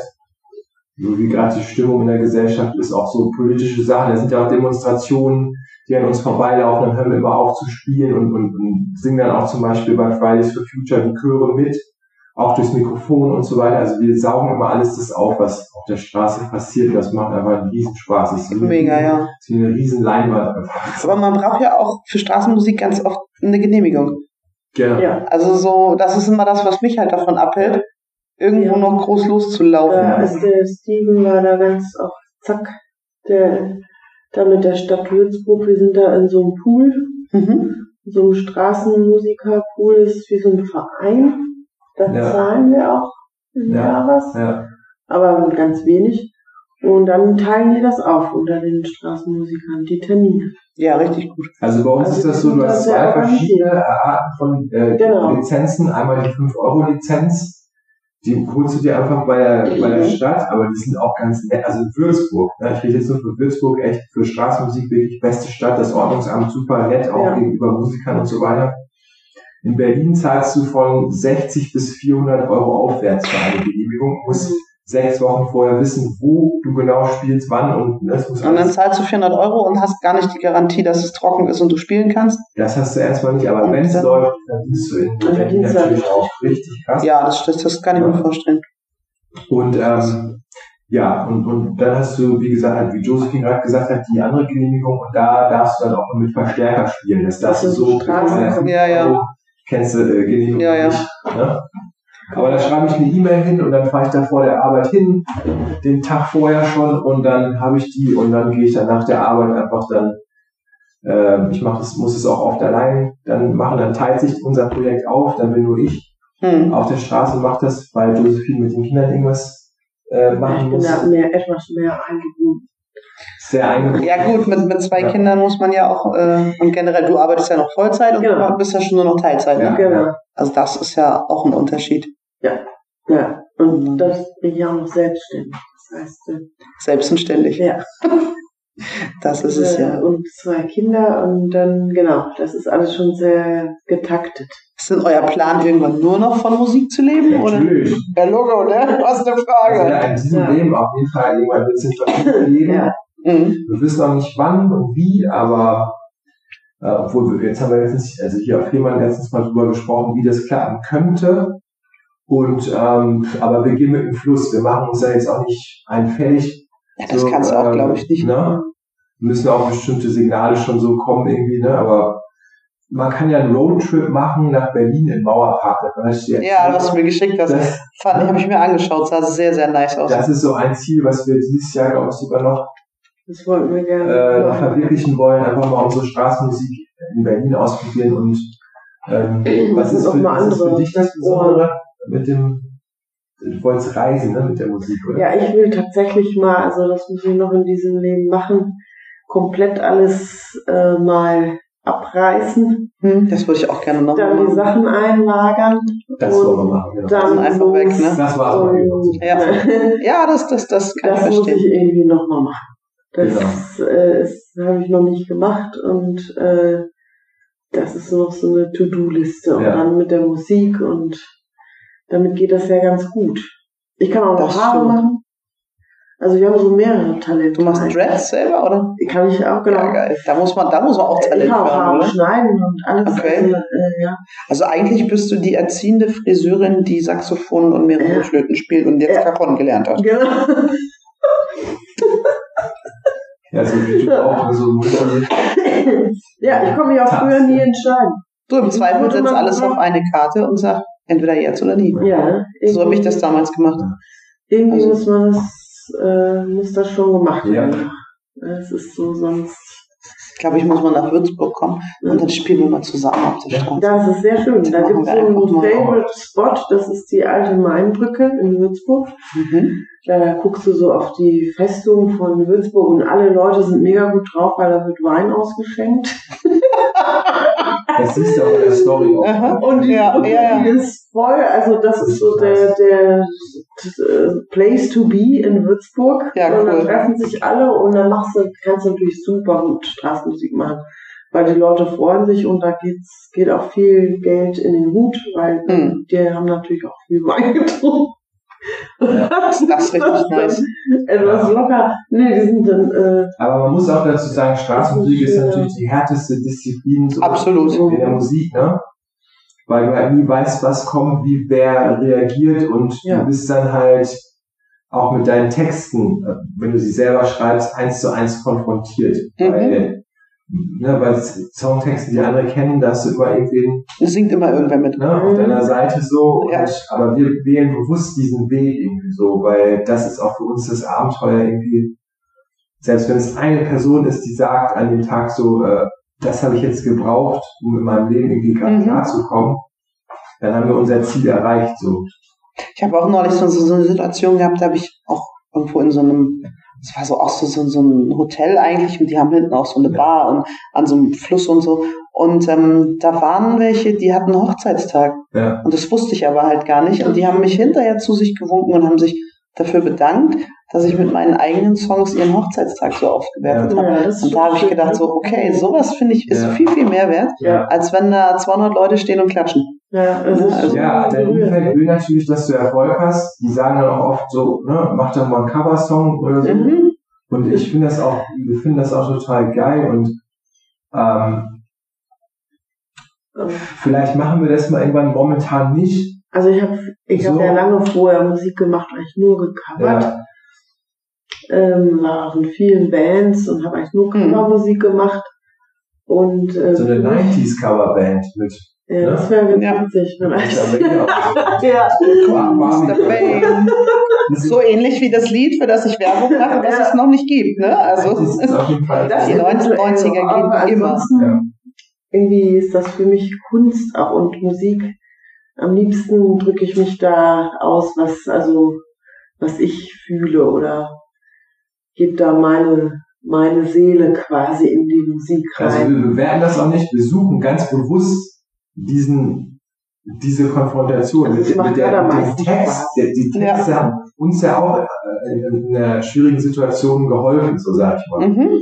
So wie gerade die Stimmung in der Gesellschaft ist, auch so politische Sachen. Da sind ja auch Demonstrationen, die an uns vorbeilaufen, dann hören wir immer auf zu spielen und, und, und singen dann auch zum Beispiel bei Fridays for Future die Chöre mit, auch durchs Mikrofon und so weiter. Also wir saugen immer alles das auf, was auf der Straße passiert. Das macht einfach einen Riesenspaß. Das ist so mega, eine, ja. Das ist eine riesen Leinwand einfach. Aber man braucht ja auch für Straßenmusik ganz oft eine Genehmigung. Genau. Ja. Also so, das ist immer das, was mich halt davon abhält, irgendwo ja. noch groß loszulaufen. Da ist der Steven war da ganz auf Zack. Der, da mit der Stadt Würzburg, wir sind da in so einem Pool. Mhm. So einem Straßenmusikerpool, ist wie so ein Verein. Da ja. zahlen wir auch im ja, Jahr was, ja. aber ganz wenig. Und dann teilen die das auf unter den Straßenmusikern, die Termine. Ja, richtig gut. Also bei uns also ist das so, du hast zwei verschiedene Arten von äh, genau. Lizenzen. Einmal die fünf Euro Lizenz, die holst du dir einfach bei der, mhm. bei der Stadt, aber die sind auch ganz nett. Also Würzburg, ne? Ich rede jetzt nur für Würzburg, echt für Straßenmusik wirklich beste Stadt, das Ordnungsamt super nett, auch ja. gegenüber Musikern und so weiter. In Berlin zahlst du von sechzig bis vierhundert Euro aufwärts für eine Genehmigung. Du musst sechs Wochen vorher wissen, wo du genau spielst, wann und das muss. Und dann zahlst du vierhundert Euro und hast gar nicht die Garantie, dass es trocken ist und du spielen kannst. Das hast du erstmal nicht, aber wenn es läuft, dann bist du in Berlin natürlich auch richtig krass. Ja, das, das, das kann ich mir vorstellen. Und ähm, ja, und, und dann hast du, wie gesagt, halt, wie Josephine gerade gesagt hat, die andere Genehmigung und da darfst du dann auch mit Verstärker spielen. Das darfst du so. Ja, ja. Kennst du äh, Genehmigung ja, ja. nicht. Ne? Aber da schreibe ich eine E-Mail hin und dann fahre ich da vor der Arbeit hin, den Tag vorher schon und dann habe ich die und dann gehe ich dann nach der Arbeit einfach dann, äh, ich mach das, muss es auch oft allein dann machen, dann teilt sich unser Projekt auf, dann bin nur ich hm. auf der Straße, macht das, weil Josephine mit den Kindern irgendwas äh, machen muss. Ich bin da mehr, etwas mehr eingebunden. Sehr eingebunden. Ja gut, mit, mit zwei ja. Kindern muss man ja auch, äh, und generell, du arbeitest ja noch Vollzeit und genau. du bist ja schon nur noch Teilzeit. Ja, ne? Genau. Also das ist ja auch ein Unterschied. Ja, ja. Und mhm. das bin ich auch noch selbstständig. Das heißt, äh, selbstständig. Ja. Das ist es ja. Und zwei Kinder und dann, genau, das ist alles schon sehr getaktet. Ist denn euer Plan, irgendwann nur noch von Musik zu leben? Ja, natürlich. Oder? Ja, Logo, ne? Was eine Frage. Also, ja, in diesem ja. Leben auf jeden Fall. Irgendwann wird es nicht von leben. Ja. Mhm. Wir wissen noch nicht wann und wie, aber äh, obwohl wir, jetzt haben wir jetzt nicht, also hier auf Fehmarn letztens mal drüber gesprochen, wie das klappen könnte. Und ähm, aber wir gehen mit dem Fluss. Wir machen uns da jetzt auch nicht einfällig. Ja, das so, kannst du auch, ähm, glaube ich, nicht. Ne? Müssen auch bestimmte Signale schon so kommen irgendwie, ne? Aber man kann ja einen Roadtrip machen nach Berlin im Mauerpark. Das ja, ja, was du mir geschickt hast, das, fand, habe ich mir angeschaut, sah sehr, sehr nice aus. Das ist so ein Ziel, was wir dieses Jahr, glaube ich, sogar noch das wollten wir gerne äh, noch verwirklichen wollen. Einfach mal unsere Straßenmusik in Berlin ausprobieren und ähm, was ist, ist, für, was ist für dich das Besondere mit dem. Du wolltest reisen, ne, mit der Musik, oder? Ja, ich will tatsächlich mal, also das muss ich noch in diesem Leben machen, komplett alles äh, mal abreißen. Hm, das würde ich auch gerne noch dann machen. Dann die Sachen einlagern. Das wollen wir machen, genau. Dann einfach weg, ne? Das war's mal. Ja, ja, das, das, das kann das ich verstehen. Das muss ich irgendwie nochmal machen. Das, genau. äh, das habe ich noch nicht gemacht und äh, das ist noch so eine To-Do-Liste. Und ja. dann mit der Musik und damit geht das ja ganz gut. Ich kann auch noch Haare machen. Also wir haben so mehrere Talente. Du machst Dreads selber, oder? Kann ich auch, genau. Ja, geil. Da muss man, da muss man auch Talent haben, Haare schneiden und alles. Okay. Also, äh, ja. also eigentlich bist du die erziehende Friseurin, die Saxophon und mehrere ja. Flöten spielt und jetzt Geron ja. gelernt hat. Genau. Ja, so wie du auch. So ja, ich komme ja auch früher nie entscheiden. Du, im Zweifel setzt alles auf eine Karte und sagst, entweder jetzt oder nie. Ja, so habe ich das damals gemacht. Irgendwie also, muss man das, äh, muss das schon gemacht werden. Ja. Es ist so, sonst. Ich glaube, ich muss mal nach Würzburg kommen ja. und dann spielen wir mal zusammen auf der Straße. Das ist sehr schön. Da gibt es so einen Favorite Spot, das ist die alte Mainbrücke in Würzburg. Mhm. Da guckst du so auf die Festung von Würzburg und alle Leute sind mega gut drauf, weil da wird Wein ausgeschenkt. Das ist ja auch der Story auch. Aha. Und die, ja, und die ja, ist voll, also das, das ist so der, der, der Place to be in Würzburg. Ja, cool. Und dann treffen sich alle und dann machst du, kannst du natürlich super gut Straßenmusik machen, weil die Leute freuen sich und da geht's, geht auch viel Geld in den Hut, weil mhm. die haben natürlich auch viel Wein getrunken. Ja. Das ist richtig nice. Etwas locker. Nee, die sind dann, äh, aber man muss auch dazu sagen, Straßenmusik ist, ist natürlich die härteste Disziplin so absolut. In der Musik, ne? Weil du halt nie weißt, was kommt, wie wer reagiert und ja. du bist dann halt auch mit deinen Texten, wenn du sie selber schreibst, eins zu eins konfrontiert. Mhm. Weil, ne, weil Songtexte, die andere kennen, da hast du immer irgendwen. Das singt immer irgendwer mit. Ne, auf deiner Seite so. Ja. Und, aber wir wählen bewusst diesen Weg irgendwie so, weil das ist auch für uns das Abenteuer irgendwie. Selbst wenn es eine Person ist, die sagt an dem Tag so, äh, das habe ich jetzt gebraucht, um in meinem Leben irgendwie gerade mhm. klarzukommen, dann haben wir unser Ziel erreicht so. Ich habe auch neulich so, so eine Situation gehabt, da habe ich auch irgendwo in so einem. Es war so auch so, so, so ein Hotel eigentlich und die haben hinten auch so eine Bar und an so einem Fluss und so. Und ähm, da waren welche, die hatten einen Hochzeitstag. Ja. Und das wusste ich aber halt gar nicht. Und die haben mich hinterher zu sich gewunken und haben sich dafür bedankt, dass ich mit meinen eigenen Songs ihren Hochzeitstag so aufgewertet ja. habe. Ja, und da habe ich gedacht so, okay, sowas finde ich ist ja. viel, viel mehr wert, ja. als wenn da zweihundert Leute stehen und klatschen. Ja, das ist also, ja der Umfeld will natürlich, dass du Erfolg hast. Die sagen dann auch oft so, ne, mach doch mal einen Cover-Song oder so. Mhm. Und ich finde das auch, wir finden das auch total geil und ähm, mhm. vielleicht machen wir das mal irgendwann momentan nicht. Also ich habe ich so. hab ja lange vorher Musik gemacht, eigentlich nur gecovert. Ja. Ähm, nach vielen Bands und habe eigentlich nur Covermusik mhm. gemacht. Und, äh, so eine neunziger-Coverband mit. Ja, ne? Das wäre ganz ja. witzig vielleicht. Ja. So ähnlich wie das Lied, für das ich Werbung mache, das es noch nicht gibt. Ne? Also das ist auf jeden Fall das die neunziger geben immer. Ja. Irgendwie ist das für mich Kunst auch und Musik. Am liebsten drücke ich mich da aus, was, also, was ich fühle oder gebe da meine... meine Seele quasi in die Musik rein. Also wir bewerten das auch nicht, wir suchen ganz bewusst diesen, diese Konfrontation. Also mit der, der Text, der, die Texte ja. haben uns ja auch in einer schwierigen Situation geholfen, so sag ich mal, mhm.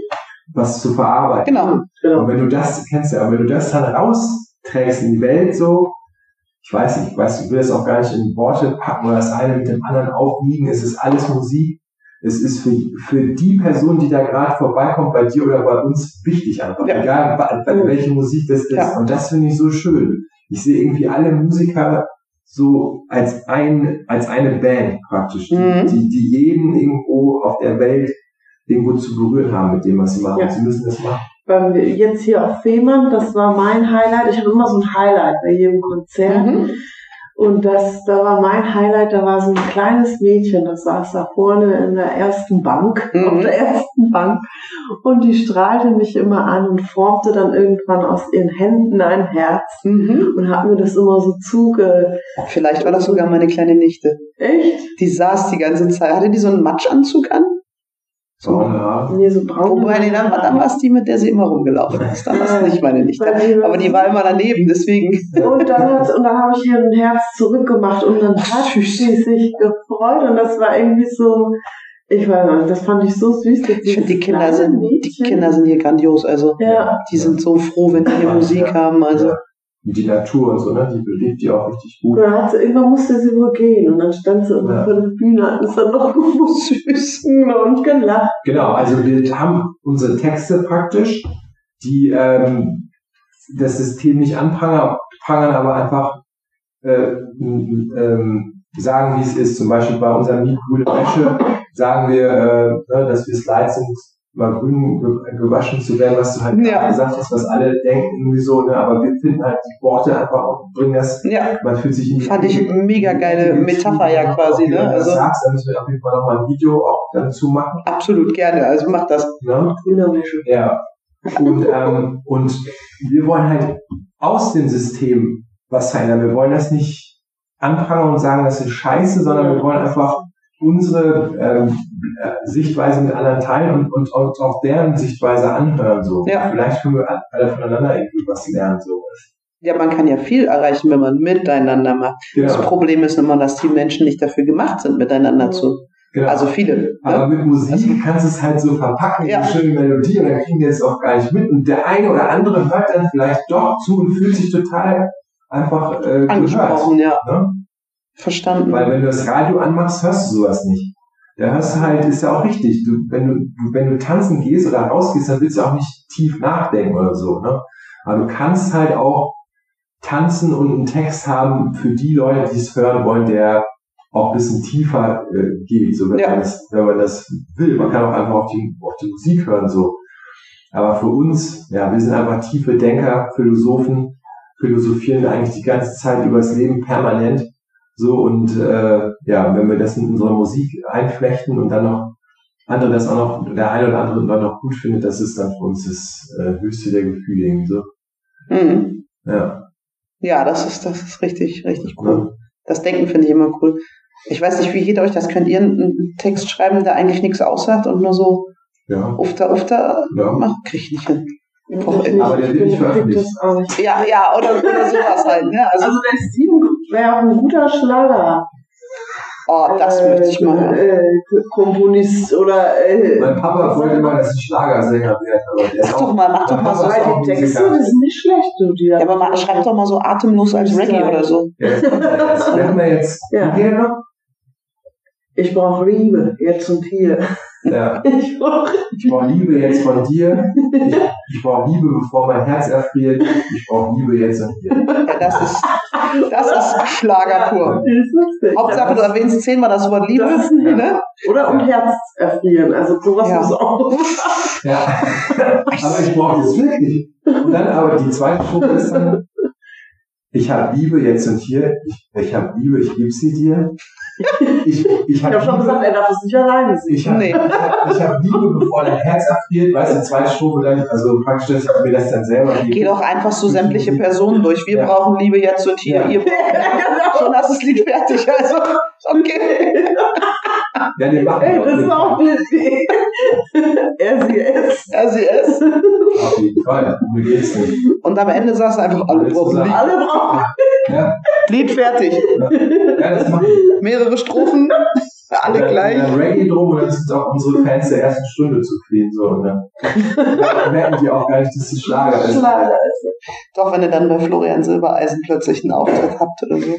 was zu verarbeiten. Genau. genau. Und wenn du das, kennst du ja, wenn du das dann rausträgst in die Welt so, ich weiß nicht, ich weiß, ich will das auch gar nicht in Worte packen oder das eine mit dem anderen aufwiegen, es ist alles Musik. Es ist für, für die Person, die da gerade vorbeikommt, bei dir oder bei uns, wichtig einfach. Ja. Egal, bei, bei welche Musik das ist. Ja. Und das finde ich so schön. Ich sehe irgendwie alle Musiker so als, ein, als eine Band praktisch, die, mhm. die, die jeden irgendwo auf der Welt irgendwo zu berühren haben mit dem, was sie machen. Ja. Sie müssen das machen. Weil jetzt hier auf Fehmarn, das war mein Highlight. Ich habe immer so ein Highlight bei jedem Konzert. Mhm. Und das, da war mein Highlight, da war so ein kleines Mädchen, das saß da vorne in der ersten Bank, mhm. auf der ersten Bank. Und die strahlte mich immer an und formte dann irgendwann aus ihren Händen ein Herz mhm. und hat mir das immer so zuge... Vielleicht war das sogar meine kleine Nichte. Echt? Die saß die ganze Zeit. Hatte die so einen Matschanzug an? So, ja. Nee, so braun. Wobei, nee, dann, dann war es die, mit der sie immer rumgelaufen ist. Dann war es nicht meine Nichte. Aber die war immer daneben, deswegen. Und dann, und dann habe ich ihr ein Herz zurückgemacht und dann hat sie sich gefreut und das war irgendwie so, ich weiß nicht, das fand ich so süß. Ich finde, die Kinder sind, die Kinder sind hier grandios, also, ja. die sind so froh, wenn die hier Musik ja. haben, also. Die Natur und so, ne? Die belebt die auch richtig gut. Ja, also irgendwann musste sie wohl gehen und dann stand sie immer ja. vor der Bühne und ist dann noch süß und gelacht. Genau, also wir haben unsere Texte praktisch, die ähm, das System nicht anprangern, aber einfach äh, ähm, sagen, wie es ist. Zum Beispiel bei unserem Lied Grüne Wäsche sagen wir, äh, ne, dass wir es leid sind, mal grün gewaschen zu werden, was du halt ja. gesagt hast, was alle denken, irgendwie so, ne? Aber wir finden halt die Worte einfach und bringen das, ja. man fühlt sich in die Fand ich eine mega geile Metapher ja quasi, ne? Also du sagst, dann müssen wir auf jeden Fall nochmal ein Video auch dazu machen. Absolut gerne, also mach das. Ne? Ja. Und, ähm, und wir wollen halt aus dem System was verändern. Wir wollen das nicht anprangern und sagen, das ist scheiße, sondern wir wollen einfach unsere ähm, Sichtweise mit anderen teilen und, und auch, auch deren Sichtweise anhören. So. Ja. Vielleicht können wir alle voneinander irgendwie was lernen. So. Ja, man kann ja viel erreichen, wenn man miteinander macht. Genau. Das Problem ist immer, dass die Menschen nicht dafür gemacht sind, miteinander zu. Genau. Also viele. Aber ne? Mit Musik also, kannst du es halt so verpacken, ja. Eine schöne Melodie, und dann kriegen die es auch gar nicht mit. Und der eine oder andere hört dann vielleicht doch zu und fühlt sich total einfach äh, angesprochen, gehört, ja. Ne? Verstanden. Weil wenn du das Radio anmachst, hörst du sowas nicht. Da hörst du halt, ist ja auch richtig. Du, wenn, du, wenn du tanzen gehst oder rausgehst, dann willst du auch nicht tief nachdenken oder so. Ne? Aber du kannst halt auch tanzen und einen Text haben für die Leute, die es hören wollen, der auch ein bisschen tiefer äh, geht, so wenn, ja. man das, wenn man das will. Man kann auch einfach auf die, auf die Musik hören. So. Aber für uns, ja, wir sind einfach tiefe Denker, Philosophen, philosophieren eigentlich die ganze Zeit über das Leben permanent. So, und äh, ja, wenn wir das in unsere Musik einflechten und dann noch andere das auch noch, der eine oder andere dann noch gut findet, das ist dann für uns das äh, höchste der Gefühle irgendwie so. Mhm. Ja. Ja, das ist, das ist richtig, richtig cool. Ja. Das Denken finde ich immer cool. Ich weiß nicht, wie geht euch das? Könnt ihr einen Text schreiben, der eigentlich nichts aussagt und nur so ja. ufter, ufter ja. macht? Krieg ich nicht hin. Nicht, aber der wird nicht veröffentlicht. Ja, ja, oder, oder sowas halt. Ne? Also, also der Steven wäre auch ein guter Schlager. Oh, das äh, möchte ich mal hören. Äh, Komponist oder... Äh, mein Papa wollte mal, dass ich Schlagersänger werde. Mach doch mal, mach doch mal so... Die Texte, das sind nicht schlecht. Du, die ja, aber mal, schreib doch mal so atemlos als Reggae oder so. Ja, jetzt, jetzt werden wir jetzt... Ja. Ja. Ich brauche Liebe, jetzt und hier. Ja. Ich brauche brauch Liebe jetzt von dir. Ich, ich brauche Liebe, bevor mein Herz erfriert. Ich brauche Liebe jetzt und hier. Ja, das ist, das ist Schlager pur. Ja, Hauptsache, du erwähnst zehnmal das Wort Liebe. Das, ja. Ne? Oder und Herz erfrieren. Also sowas ja. muss auch. Ja. Aber ich brauche das wirklich. Und dann aber die zweite Stufe ist dann, ich habe Liebe jetzt und hier. Ich, ich habe Liebe, ich gebe sie dir. Ich, ich, ich habe hab schon gesagt, er darf es nicht alleine sehen. Ich habe nee. hab, hab Liebe, bevor dein Herz erfriert, weißt du, zwei Strophen lang, also praktisch, dass ich mir das dann selber gebe. Geh doch einfach so sämtliche Personen durch. Wir ja. brauchen Liebe jetzt und hier. Ja. Ihr braucht ja. schon hast das Lied fertig. Also, okay. Ja, den machen wir. Das ist auch eine Idee. R C S. R C S. Auf jeden Fall. Mir geht's nicht. Und am Ende sagst du einfach, alle brauchen Lied. Alle brauchen ja. Lied fertig. Ja, ja das machen wir. Mehrere Strophen, alle ja, gleich. Ja, Reggae drum, und dann sind auch unsere Fans der ersten Stunde zufrieden. So, ne? Dann merken die auch gar nicht, dass es Schlager ist. Schlager ist. Doch, wenn ihr dann bei Florian Silbereisen plötzlich einen Auftritt habt oder so.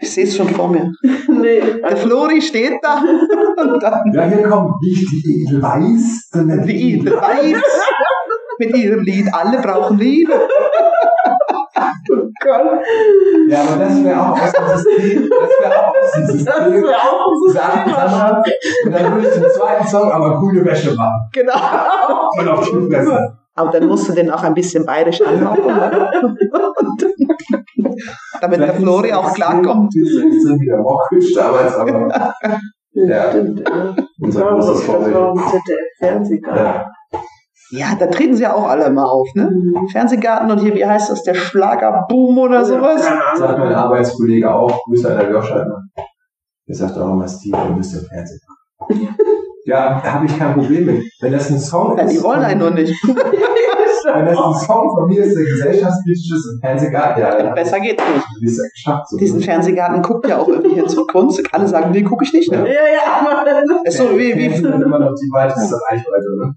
Ich sehe es schon vor mir. Nee. Der Flori steht da. Und dann ja, hier kommen nicht die Edelweiß, sondern die Edelweiß. Mit ihrem Lied, alle brauchen Liebe. Oh Gott. Ja, aber das wäre auch aus dem System. Das wäre auch aus dem System. Das auch aus dem Sandra, und dann würde ich den zweiten Song aber coole Wäsche machen. Genau. Und auf die Fresse. Aber dann musst du den auch ein bisschen bayerisch anmachen. Damit vielleicht der Flori auch klarkommt. Das ist so wie der Mockisch damals, aber... Ja, stimmt. Ja. Unser ja, großes Vorbild. Das war ein Z D F-Fernsehgarten. Ja, da treten sie ja auch alle mal auf, ne? Mhm. Fernsehgarten und hier, wie heißt das, der Schlagerboom oder sowas? Das sagt mein Arbeitskollege auch, Grüße an der Joscha immer. Der sagt auch immer, Steve, du bist im Fernsehgarten. Ja, da habe ich kein Problem mit. Wenn das ein Song ja, ist... Die wollen einen nur nicht. Wenn das ein Song von mir ist, der gesellschaftspolitisch ist, im Fernsehgarten, ja. ja besser geht's nicht. Du bist ja geschafft, so diesen Fernsehgarten guckt ja auch irgendwie in Zukunft. Alle sagen, nee, gucke ich nicht, ne? Ja, ja, ja. Ist so wie... wie immer noch die weiteste Reichweite, ne?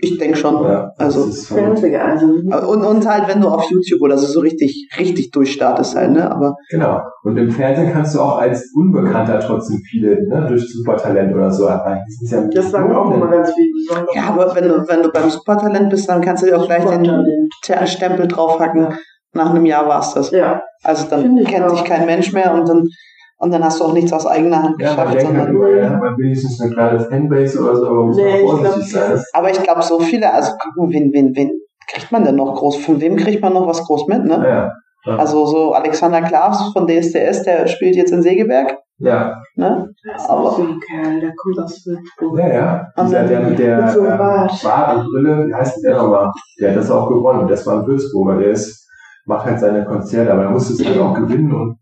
Ich denke schon. Ja, also, und, und halt, wenn du auf YouTube oder so, so richtig, richtig durchstartest halt, ne? Aber genau. Und im Fernsehen kannst du auch als Unbekannter trotzdem viele, ne, durch Supertalent oder so erreichen. Das, ja das sagen auch immer ganz viele. Ja, aber wenn du, wenn du beim Supertalent bist, dann kannst du dir auch gleich den Stempel draufhacken. Nach einem Jahr war es das. Ja. Also dann kennt dich kein Mensch mehr und dann Und dann hast du auch nichts aus eigener Hand ja, geschafft. Sondern halt nur, ja, man wenigstens eine kleine Fanbase oder so, aber muss nee, man vorsichtig sein. Aber ich glaube, so viele, also gucken, wen, wen, wen kriegt man denn noch groß? Von wem kriegt man noch was groß mit, ne? Ja, ja. Also so Alexander Klavs von D S D S, der spielt jetzt in Segeberg. Ja. Ne? Das ist aber so ein Kerl, der kommt aus Würzburg. Ja, ja. Dieser, der mit der mit so ähm, Bart und Brille, wie heißt der nochmal? Der hat das auch gewonnen. Das war ein Würzburger, der ist, macht halt seine Konzerte, aber er muss es halt auch gewinnen und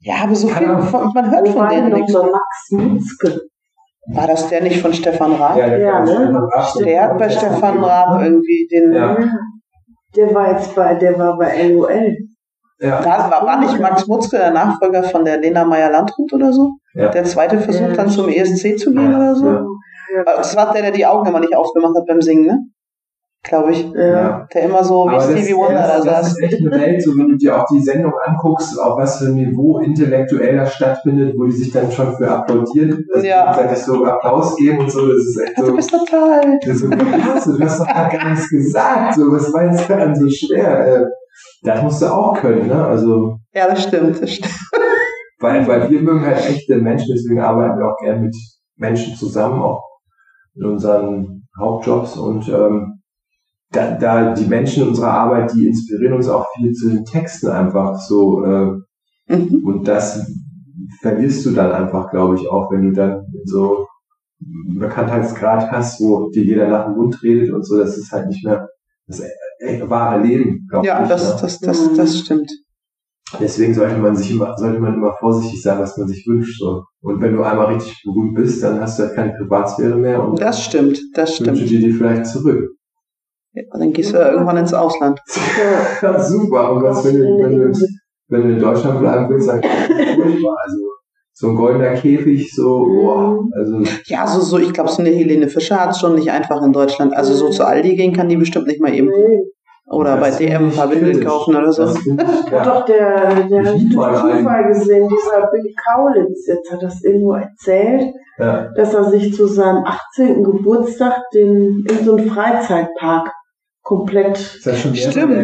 ja, aber so viel, man hört von denen nichts. Max Mutzke. War das der nicht von Stefan Raab? Ja, der, ja, ne? Raab, der hat bei Stefan Raab irgendwie den... Ja. Der war jetzt bei, der war bei L O L. Ja. Da war, war nicht Max Mutzke der Nachfolger von der Lena Meyer-Landrut oder so? Ja. Der zweite Versuch, dann zum E S C zu gehen, ja, oder so? Ja. Das war der, der die Augen immer nicht aufgemacht hat beim Singen, ne? Glaube ich. Ja. Der immer so wie Stevie Wonder da saß. Das ist echt eine Welt, so wenn du dir auch die Sendung anguckst, auf was für ein Niveau intellektuell das stattfindet, wo die sich dann schon für applaudieren, dass ja. die sich so Applaus geben und so, das ist echt so. Du bist total. Das ist so krass, du hast doch gar nichts gesagt, so, was war jetzt dann so schwer? Das musst du auch können, ne? Also. Ja, das stimmt, das stimmt. Weil, weil wir mögen halt echte Menschen, deswegen arbeiten wir auch gerne mit Menschen zusammen, auch in unseren Hauptjobs, und ähm, da, da die Menschen in unserer Arbeit, die inspirieren uns auch viel zu den Texten einfach so, äh, mhm. und das verlierst du dann einfach, glaube ich, auch, wenn du dann so einen Bekanntheitsgrad hast, wo dir jeder nach dem Mund redet und so, das ist halt nicht mehr das wahre Leben, glaube ich. Ja, das, ne? das, das, das stimmt. Deswegen sollte man sich immer, sollte man immer vorsichtig sein, was man sich wünscht. So. Und wenn du einmal richtig berühmt bist, dann hast du halt keine Privatsphäre mehr. Und das stimmt, das stimmt. Wünsche dir die vielleicht zurück. Ja, dann gehst du ja irgendwann ins Ausland. Ja, super. Und was, wenn du, wenn, du, wenn du in Deutschland bleiben willst, dann furchtbar. Also so ein goldener Käfig, so, boah. Also, ja, so, so, ich glaube, so eine Helene Fischer hat es schon nicht einfach in Deutschland. Also so zu Aldi gehen kann die bestimmt nicht mal eben. Oder das bei D M ein paar Windeln kaufen oder so. Ich, ja. Doch, der, der hat Zufall gesehen, dieser Bill Kaulitz, jetzt hat das irgendwo erzählt, ja. dass er sich zu seinem achtzehnten Geburtstag den, in so einen Freizeitpark komplett stimmt, stimmt.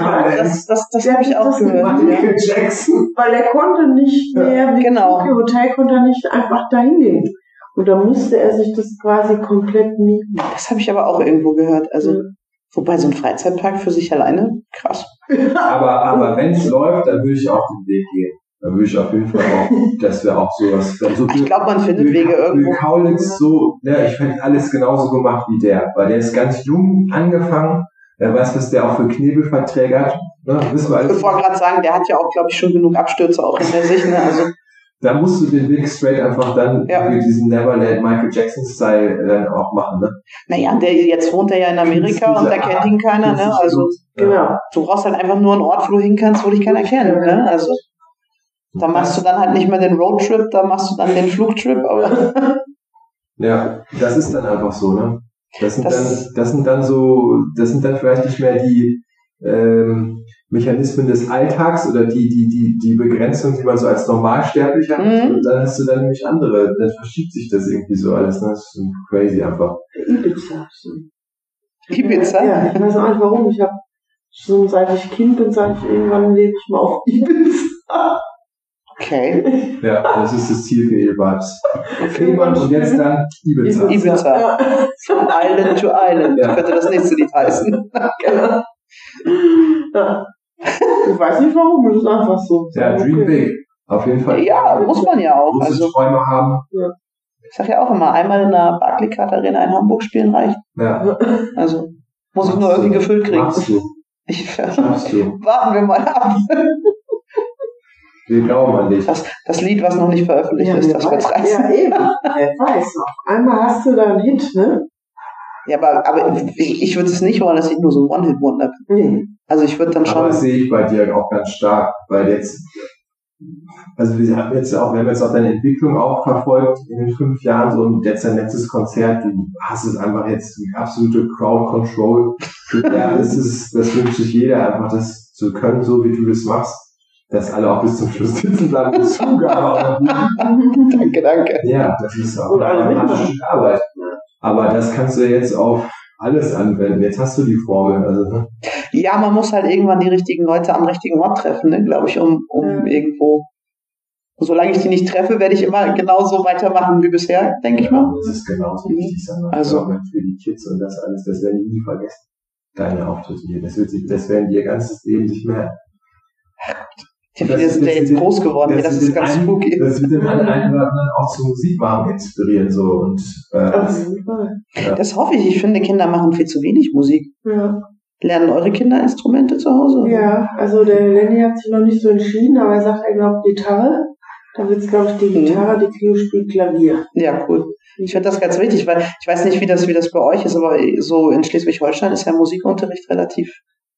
hat. Das, das, das habe ich auch gehört. Jackson. Weil er konnte nicht ja. mehr, wegen genau. dem Hotel konnte er nicht einfach dahin gehen. Und da musste er sich das quasi komplett mieten. Das habe ich aber auch irgendwo gehört. Also. Mhm. Wobei so ein Freizeitpark für sich alleine, krass. Aber, aber wenn es läuft, dann würde ich auch den Weg gehen. Dann würde ich auf jeden Fall auch, dass wir auch sowas. So ich glaube, man findet Wege irgendwo. Bill Kaulitz, so, ja, ich fand alles genauso gemacht wie der, weil der ist ganz jung angefangen. Wer weiß, was der auch für Knebelverträge hat. Ne, wissen wir alles. Ich wollte gerade sagen, der hat ja auch, glaube ich, schon genug Abstürze auch hinter sich. Ne? Also da musst du den Weg straight einfach dann ja. für diesen Neverland Michael Jackson-Style dann auch machen, ne? Naja, der, jetzt wohnt er ja in Amerika und da kennt ihn keiner, ne? Also, genau. Ja. Du brauchst halt einfach nur einen Ort, wo du hin kannst, wo dich keiner kennt, ne? Also, da machst du dann halt nicht mehr den Roadtrip, da machst du dann den Flugtrip, aber. Ja, das ist dann einfach so, ne? Das sind, das, dann, das sind dann so, das sind dann vielleicht nicht mehr die, ähm, Mechanismen des Alltags oder die, die, die, die Begrenzung, die man so als Normalsterblicher mhm. hat, und dann hast du dann nämlich andere, dann verschiebt sich das irgendwie so alles, ne? Das ist so crazy einfach. Ibiza. Ibiza? Ja, ich weiß auch nicht warum, ich habe schon seit ich Kind bin, seit ich irgendwann lebe ich mal auf Ibiza. Okay. Ja, das ist das Ziel für Edelvibes. Fehmarn und jetzt dann Ibiza. Ibiza. Ja. From Island to Island. Ja. Könnte das nächste Lied heißen. Genau. Ja. Ich weiß nicht warum, das ist einfach so. Ja, Dream okay. Big. Auf jeden Fall. Ja, muss man ja auch. Also Träume haben. Ja. Ich sag ja auch immer, einmal in der Barclaycard Arena in Hamburg spielen reicht. Ja. Also muss machst ich nur irgendwie du. gefüllt kriegen. Machst du. Ich, du. Warten wir mal ab. Wir glauben an dich. Das, das Lied, was noch nicht veröffentlicht ja, ist, das wird's reißen. Ja, eben. Ich weiß auch. Einmal hast du da einen Hit, ne? Ja, aber, aber ich, ich würde es nicht wollen, dass ich nur so ein One-Hit-Wonder bin. Nee. Also ich würde dann schon... Aber das sehe ich bei dir auch ganz stark, weil jetzt... Also wir haben jetzt auch, wir haben jetzt auch deine Entwicklung auch verfolgt in den fünf Jahren, so und jetzt dein letztes Konzert, du hast es einfach jetzt eine absolute Crowd-Control. Ja, das ist, das wünscht sich jeder einfach, das zu können, so wie du das machst, dass alle auch bis zum Schluss sitzen bleiben und zugaben. Danke, danke. Ja, das ist auch ein Stück Arbeit. Aber das kannst du jetzt auf alles anwenden. Jetzt hast du die Formel. Also, ne? Ja, man muss halt irgendwann die richtigen Leute am richtigen Ort treffen, ne, glaube ich, um, um ja. irgendwo. Und solange ich die nicht treffe, werde ich immer genauso weitermachen wie bisher, denke ja, ich mal. Das ist genauso mhm. wichtig. Also für die Kids und das alles, das werden die nie vergessen. Deine Auftritte hier. Das, wird sich, das werden die ihr ganzes Leben sich merken. Die das, sind das, ja jetzt das, groß geworden, das, das ist ganz spooky. Das wird den einen oder anderen auch zu Musik machen inspirieren. So. Und, äh, das, ja. das hoffe ich. Ich finde, Kinder machen viel zu wenig Musik. Ja. Lernen eure Kinder Instrumente zu Hause? Ja, also der Lenny hat sich noch nicht so entschieden, aber er sagt, er glaubt Gitarre. Da wird es, glaube ich, die Gitarre, mhm. die Cleo spielt Klavier. Ja, cool. Ich finde das ganz wichtig, weil ich weiß nicht, wie das, wie das bei euch ist, aber so in Schleswig-Holstein ist ja Musikunterricht relativ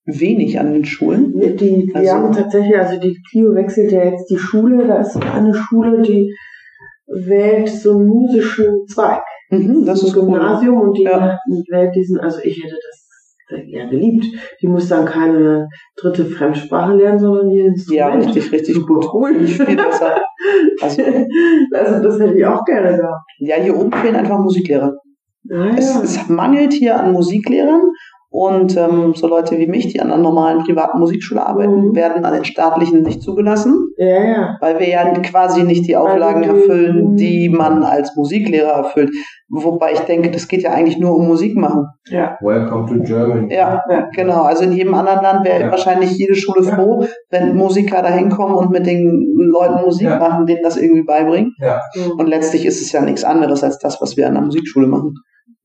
wenig an den Schulen. Die, also, wir haben tatsächlich, also die Clio wechselt ja jetzt die Schule, da ist eine Schule, die wählt so einen musischen Zweig. Mhm, das ist Gymnasium cool. Und die ja. wählt diesen, also ich hätte das ja geliebt. Die muss dann keine dritte Fremdsprache lernen, sondern ihr Instrument. Ja, richtig, richtig gut. Cool, ich spiele besser. Also, also das hätte ich auch gerne gehabt. Ja, hier oben fehlen einfach Musiklehrer. Ah, ja. es, es mangelt hier an Musiklehrern und ähm, so Leute wie mich, die an einer normalen privaten Musikschule arbeiten, mhm. werden an den staatlichen nicht zugelassen, ja, ja. weil wir ja quasi nicht die Auflagen also die, erfüllen, die man als Musiklehrer erfüllt. Wobei ich denke, das geht ja eigentlich nur um Musik machen. Ja. Welcome to Germany. Ja, ja, genau. Also in jedem anderen Land wäre ja. wahrscheinlich jede Schule froh, ja. wenn Musiker da hinkommen und mit den Leuten Musik ja. machen, denen das irgendwie beibringen. Ja. Und letztlich ist es ja nichts anderes als das, was wir an der Musikschule machen.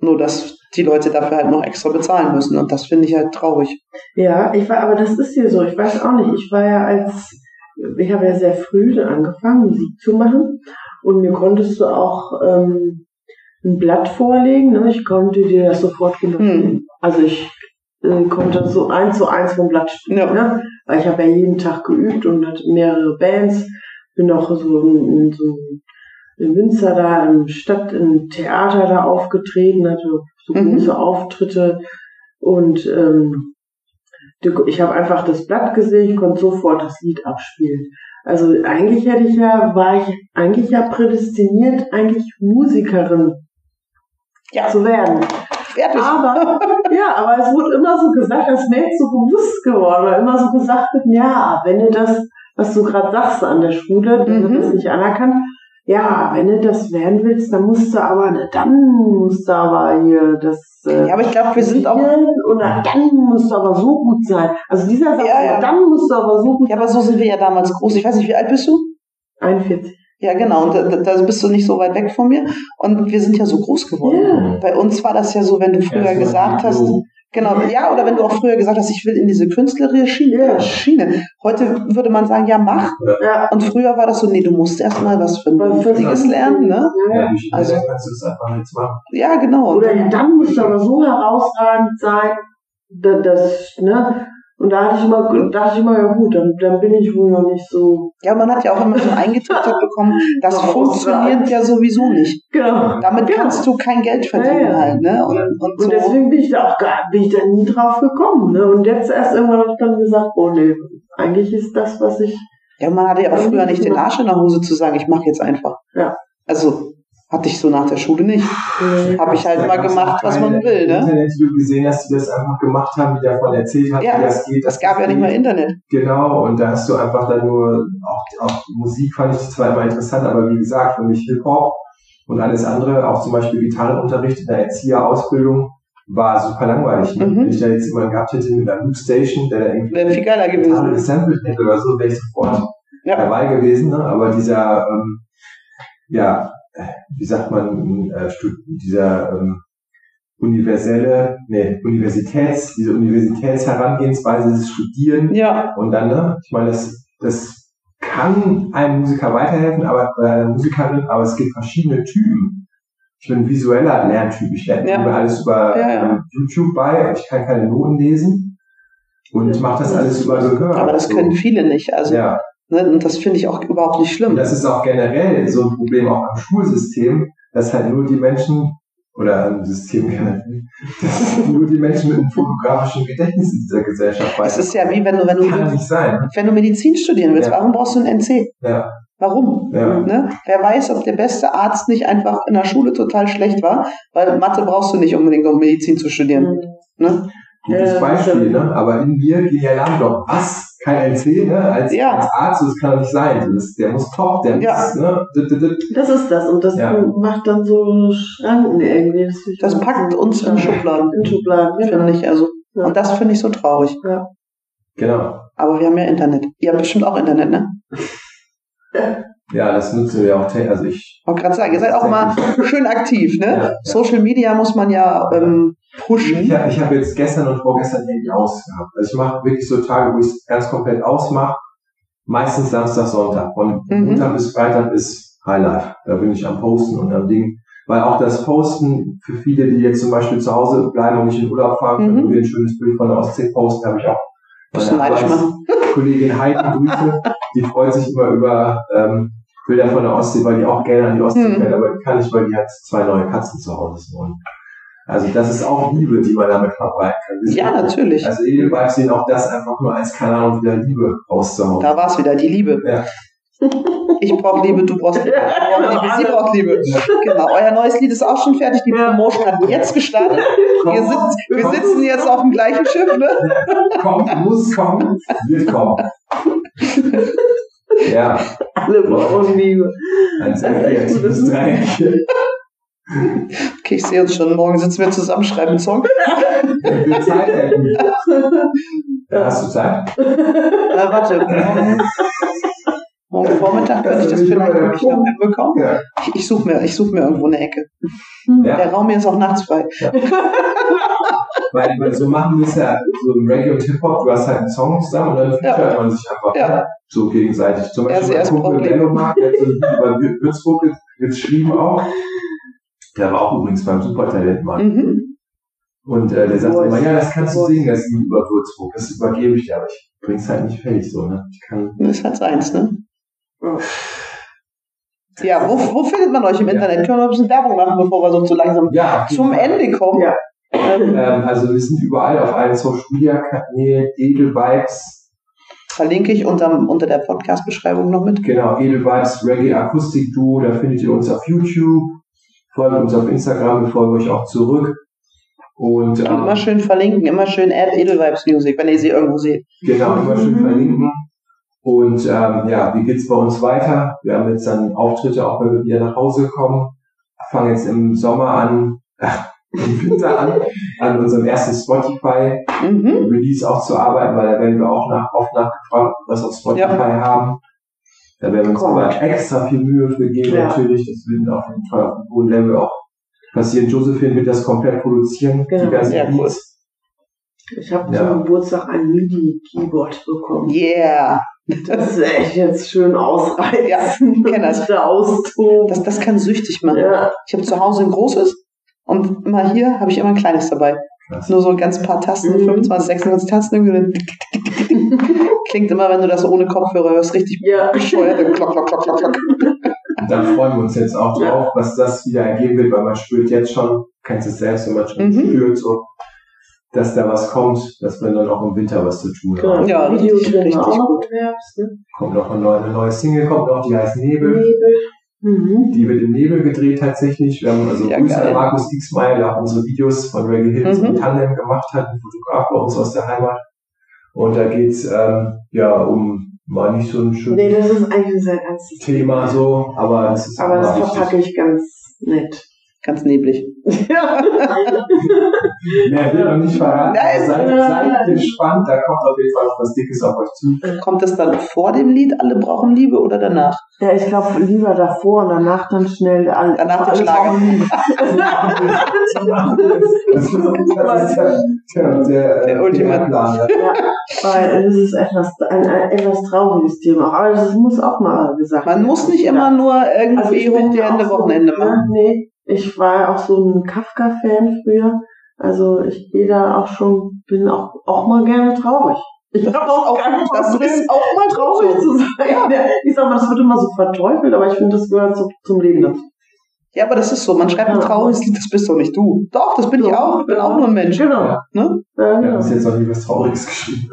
Nur, dass die Leute dafür halt noch extra bezahlen müssen. Und das finde ich halt traurig. Ja, ich war, aber das ist hier so. Ich weiß auch nicht. Ich war ja als, ich habe ja sehr früh angefangen, Musik zu machen. Und mir konntest du auch, ähm, ein Blatt vorlegen, ne? Ich konnte dir das sofort generieren. Hm. Also ich äh, konnte so eins zu eins vom Blatt spielen, ja. ne? Weil ich habe ja jeden Tag geübt und hatte mehrere Bands, bin auch so in, in, so in Münster da, im Stadt, im Theater da aufgetreten, hatte so mhm. große Auftritte und ähm, ich habe einfach das Blatt gesehen, ich konnte sofort das Lied abspielen. Also eigentlich hätte ich ja, war ich eigentlich ja prädestiniert, eigentlich Musikerin ja. zu werden. Fertig. Aber, ja, aber es wurde immer so gesagt, das wäre jetzt so bewusst geworden, weil immer so gesagt wird, ja, wenn du das, was du gerade sagst an der Schule, dann wird mhm. das nicht anerkannt, ja, wenn du das werden willst, dann musst du aber, na, dann musst du aber hier das äh, ja, aber ich glaube, wir sind auch oder dann musst du aber so gut sein. Also dieser Satz, ja, ja. dann musst du aber so gut sein. Ja, aber so sind wir ja damals groß. Ich weiß nicht, wie alt bist du? einundvierzig. Ja, genau, und da, da bist du nicht so weit weg von mir. Und wir sind ja so groß geworden. Ja. Bei uns war das ja so, wenn du früher ja, gesagt hast, genau, ja, oder wenn du auch früher gesagt hast, ich will in diese künstlerische Schiene. Schiene. Heute würde man sagen, ja, mach. Ja. Und früher war das so, nee, du musst erstmal was Vernünftiges lernen, ne? Ja, also, kannst du es einfach nicht machen. Ja, genau. Oder dann musst du aber so herausragend sein, dass, ne? Und da hatte ich immer, dachte ich immer, ja gut, dann, dann bin ich wohl noch nicht so. Ja, man hat ja auch immer so eingetrichtert bekommen, das doch, funktioniert ja sowieso nicht. Genau. Damit genau. kannst du kein Geld verdienen ja, ja. halt, ne? Und, und, und so. Deswegen bin ich da auch gar, bin ich da nie drauf gekommen, ne? Und jetzt erst irgendwann habe ich dann gesagt, oh nee, eigentlich ist das, was ich. Ja, man hatte ja auch früher nicht den Arsch in der Hose zu sagen, ich mache jetzt einfach. Ja. Also. Hatte ich so nach der Schule nicht. Mhm. Habe ich halt mal gemacht, was man will. Ne? Internet, du gesehen hast, die das einfach gemacht haben, die davon erzählt haben, ja, wie das geht. Das, das gab das ja nicht mal Internet. Genau, und da hast du einfach dann nur, auch, auch Musik fand ich zwar immer interessant, aber wie gesagt, für mich Hip-Hop und alles andere, auch zum Beispiel Gitarrenunterricht in der Erzieherausbildung, war super langweilig. Mhm. Wenn ich da jetzt jemanden gehabt hätte mit einer Loopstation, der da irgendwie wäre viel geiler gewesen. Gesampelt hätte oder so, wäre ich sofort ja. dabei gewesen. Ne? Aber dieser, ähm, ja, wie sagt man, äh, dieser ähm, universelle, nee, Universitäts, diese Universitätsherangehensweise, das Studieren ja. und dann, ne, ich meine, das, das kann einem Musiker weiterhelfen, aber bei einer Musikerin, aber es gibt verschiedene Typen. Ich bin ein visueller Lerntyp, ich lerne ja. über alles über ja, ja. YouTube bei, ich kann keine Noten lesen und ich mache das alles über Gehör. Aber das können viele nicht, also. Ja. Und das finde ich auch überhaupt nicht schlimm. Und das ist auch generell so ein Problem auch am Schulsystem, dass halt nur die Menschen, oder im System generell, dass nur die Menschen mit einem fotografischen Gedächtnis in dieser Gesellschaft weiterkommen. Es ist ja wie, wenn du, wenn du, kann nicht sein. Wenn du Medizin studieren willst, ja. warum brauchst du einen N C? Ja. Warum? Ja. Ne? Wer weiß, ob der beste Arzt nicht einfach in der Schule total schlecht war, weil Mathe brauchst du nicht unbedingt, um Medizin zu studieren. Mhm. Ne? Gutes Beispiel, ne? Aber in mir geht ja Alarmglocken. Was? Kein N C, ne? Als, ja. als Arzt, das kann doch nicht sein. Das, der muss top, der ja. muss, ne? D -d -d das ist das. Und das ja. macht dann so Schranken irgendwie. Das, das packt uns in Schubladen. In Schubladen, ja. finde ich. Also. Ja. Und das finde ich so traurig. Ja. Genau. Aber wir haben ja Internet. Ihr habt bestimmt auch Internet, ne? Ja, das nutzen wir auch. Also ich wollte gerade sagen, ihr seid auch mal schön aktiv, ne? Ja, ja. Social Media muss man ja ähm, pushen. Ich, ich habe jetzt gestern und vorgestern Handy aus gehabt. Also ich mache wirklich so Tage, wo ich es ganz komplett ausmache. Meistens Samstag, Sonntag. Von mhm. Montag bis Freitag ist Highlife. Da bin ich am Posten und am Ding. weil auch das Posten für viele, die jetzt zum Beispiel zu Hause bleiben und nicht in Urlaub fahren, mhm. können wir ein schönes Bild von der Ostsee posten, habe ich auch. Meine Kollegin Heidi Grüße, die freut sich immer über ähm, Bilder von der Ostsee, weil die auch gerne an die Ostsee mhm. fährt, aber die kann nicht, weil die hat zwei neue Katzen zu Hause. Und also das ist auch Liebe, die man damit verbreiten kann. Wir ja, sind, natürlich. Also Edelvibes sehen auch das einfach nur als Kanal, um wieder Liebe rauszuhauen. Da war es wieder, die Liebe. Ja. Ich brauche Liebe, du brauchst Liebe, ja, sie braucht Liebe. Ja. Genau, euer neues Lied ist auch schon fertig. Die Promotion hat jetzt gestartet. Wir, sitz, wir sitzen jetzt auf dem gleichen Schiff, ne? Kommt, muss kommen, wird kommen. Ja. Alle brauchen Liebe. Eins, eins, bis drei. Okay, ich sehe uns schon. Morgen sitzen wir zusammen, schreiben einen Song. Wie viel Zeit hätten wir? Ja, hast du Zeit? Na, warte. Morgen Vormittag könnte ich das vielleicht für mich noch hinbekommen. Ja. Ich, ich suche mir, such mir irgendwo eine Ecke. Ja. Der Raum hier ist auch nachts frei. Ja. weil, weil so machen wir es ja so im Reggae und Hip-Hop, du hast halt einen Song zusammen und dann featuret ja. man sich einfach ja. so gegenseitig. Zum Beispiel bei Kumpel Bellomark, der hat so ein Video bei Würzburg geschrieben auch. Der war auch übrigens beim Supertalent mal. Mhm. Und äh, der sagt oh, immer, ja, das kannst du singen, das Lied über Würzburg, das übergebe ich dir, aber ich bring's halt nicht fertig so, ne? Ich kann das hat's eins, ne? Oh. Ja, wo, wo findet man euch im ja. Internet? Können wir ein bisschen Werbung machen, bevor wir so zu langsam ja, zum Ende kommen? Ja. Ähm, also wir sind überall auf allen Social Media Kanälen, Edelvibes. Verlinke ich unter, unter der Podcast-Beschreibung noch mit. Genau, Edelvibes Reggae Akustik Duo, da findet ihr uns auf YouTube, folgt uns auf Instagram, wir folgen euch auch zurück. Und, ähm, und immer schön verlinken, immer schön Add Edelvibes Music, wenn ihr sie irgendwo seht. Genau, immer schön verlinken. Und ähm, ja, wie geht's bei uns weiter? Wir haben jetzt dann Auftritte, auch wenn wir wieder nach Hause kommen. Fangen jetzt im Sommer an, äh, im Winter an, an unserem ersten Spotify mhm. Release auch zu arbeiten, weil da werden wir auch nach, oft nachgefragt, was wir auf Spotify ja. haben. Da werden wir uns aber extra viel Mühe für geben, ja. natürlich. Das wird auf jeden Fall auf dem hohen Level auch passieren. Josephine wird das komplett produzieren, genau. die ganzen Beats. Cool. Ich habe ja. zum Geburtstag ein MIDI-Keyboard bekommen. Yeah! Das ist echt jetzt schön ausreißen. Ja, ich kenne das. das. Das kann süchtig machen. Ja. Ich habe zu Hause ein großes und immer hier habe ich immer ein kleines dabei. Krass. Nur so ein ganz paar Tasten, mhm. fünfundzwanzig, sechsundzwanzig Tasten. Irgendwie. Klingt immer, wenn du das ohne Kopfhörer hörst, richtig ja. bescheuert. Klock, klock, klock, klock, klock. Und dann freuen wir uns jetzt auch drauf, ja. was das wieder ergeben wird, weil man spürt jetzt schon, kannst es selbst, wenn man schon mhm. spürt, so, dass da was kommt, dass wir dann auch im Winter was zu tun haben. Ja, ja Video richtig, richtig gut. Herbst, ne? Kommt noch eine neue, eine neue Single, kommt noch, die heißt Nebel. Nebel. Mhm. Die wird im Nebel gedreht tatsächlich. Wir haben also ja, Grüße geil. an Markus Dieksmeier, der auch unsere Videos von Reggae Hills mhm. und Tandem gemacht hat, ein Fotograf bei uns aus der Heimat. Und da geht's ähm, ja um mal nicht so ein schönes nee, das ist eigentlich ein sehr ernstes Thema so, aber das ist aber das verpacke ich ganz nett. Ganz neblig. Ja. Mehr will noch nicht verraten. Nein, seid, seid gespannt, da kommt auf jeden Fall noch was Dickes auf euch zu. Kommt das dann vor dem Lied, alle brauchen Liebe, oder danach? Ja, ich glaube lieber davor und danach dann schnell. Alle, danach den Schlager. Das ist der, der, der, der ultimative Plan. Ja. Ja, weil das ist etwas, ein, ein etwas trauriges Thema. Aber das muss auch mal gesagt werden. Man muss nicht ja. immer nur irgendwie also Wochenende, so, Wochenende machen. Nee. Ich war auch so ein Kafka-Fan früher, also ich gehe da auch schon, bin auch, auch mal gerne traurig. Ich habe auch, das ist auch mal traurig zu sein. Ja. Ich sag mal, das wird immer so verteufelt, aber ich finde, das gehört so zum Leben dazu. Ja, aber das ist so, man schreibt ein trauriges Lied, das bist doch nicht du. Doch, das bin so, ich auch, ich bin ja. auch nur ein Mensch. Genau. Ja. Ne? Ja, genau. Wir haben jetzt noch nie was Trauriges geschrieben.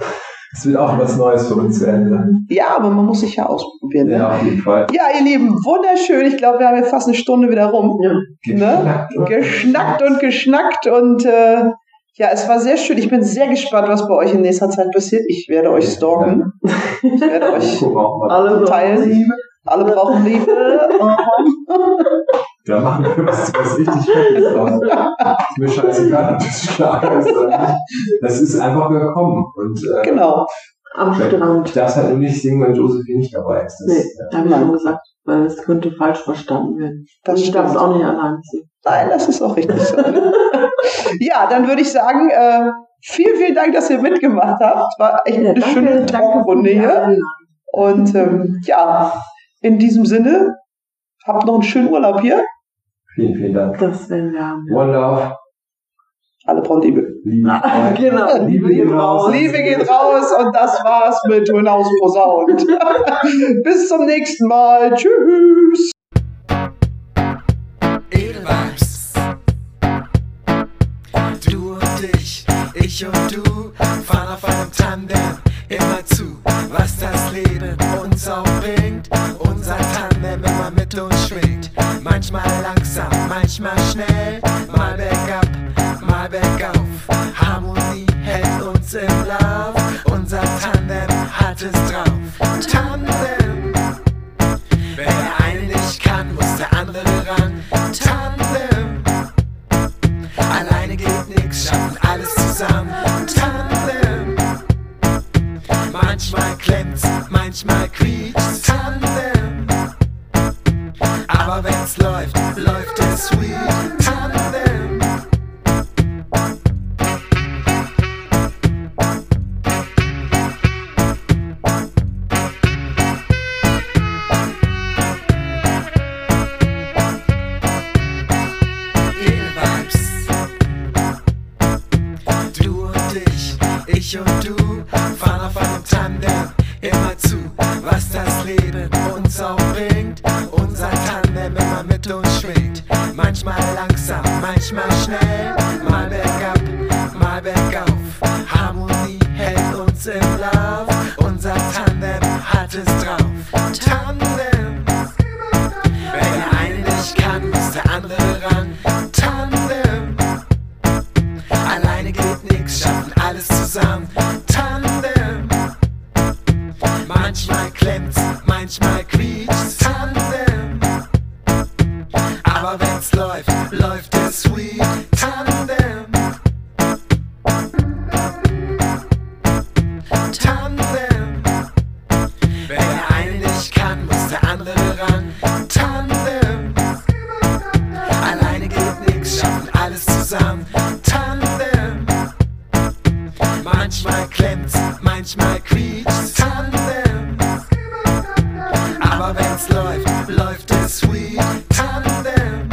Es wird auch was Neues für uns zu ändern. Ja, aber man muss sich ja ausprobieren. Ne? Ja, auf jeden Fall. Ja, ihr Lieben, wunderschön. Ich glaube, wir haben jetzt fast eine Stunde wieder rum. Ja. Geschnackt, ne? und geschnackt und geschnackt. Und äh, ja, es war sehr schön. Ich bin sehr gespannt, was bei euch in nächster Zeit passiert. Ich werde euch stalken. Ja. Ich werde euch alle teilen. Alle brauchen Liebe. Da machen wir was, was richtig Fettes draus. Ist mir scheißegal, ob das Schlager ist oder nicht. Das ist einfach gekommen. Und, äh, genau. Am Strand. Ich darf es halt nur nicht singen, wenn Josephine nicht dabei ist. Das, nee, ja. da habe ich schon gesagt, weil es könnte falsch verstanden werden. Das ich darf es auch nicht allein singen. Nein, das ist auch richtig so. Ne? Ja, dann würde ich sagen, äh, vielen, vielen Dank, dass ihr mitgemacht habt. War echt eine ja, danke, schöne Dankrunde hier. Und ähm, ja, in diesem Sinne, habt noch einen schönen Urlaub hier. Vielen, vielen Dank. Das werden wir haben. One Love. Alle brauchen Liebe. Liebe. Ah, genau. Liebe geht raus. Liebe geht raus. Und das war's mit Hinausposaunt. Bis zum nächsten Mal. Tschüss. Edelvibes. Du und ich, ich und du, fahren auf einem Tandem immer zu, was das Leben uns auch bringt. Unser Tandem immer mit uns schwingt. Manchmal langsam, manchmal schnell, mal bergab, mal bergauf. Harmonie hält uns im Lauf. Unser Tandem hat es drauf. Tandem. Wenn der eine nicht kann, muss der andere ran. Tandem. Alleine geht nix, schaffen alles zusammen. Tandem. Manchmal klemmt's, manchmal quietscht's. Tandem. Aber wenn's läuft, läuft es sweet. Tandem. Edelvibes. Du und ich, ich und du, fahren auf einem Tandem immer zu, was das Leben uns auch bringt. Unser Tandem immer mit uns schwingt. Manchmal langsam, manchmal schnell, mal bergab, mal bergauf. Harmonie hält uns im Lauf. Unser Tandem hat es drauf. Tandem. Wenn der eine nicht kann, muss der andere ran. Tandem. Alleine geht nix, schaffen alles zusammen. Tandem. Manchmal klemmt's, manchmal quietscht's. Tandem. Aber wenn's läuft, läuft es sweet. Tandem. Tandem. Wenn der eine nicht kann, muss der andere ran. Tandem. Alleine geht nix, schaffen alles zusammen. Tandem. Manchmal klemmt's, manchmal quietscht's. Tandem. Aber wenn's läuft, läuft es sweet. Tandem.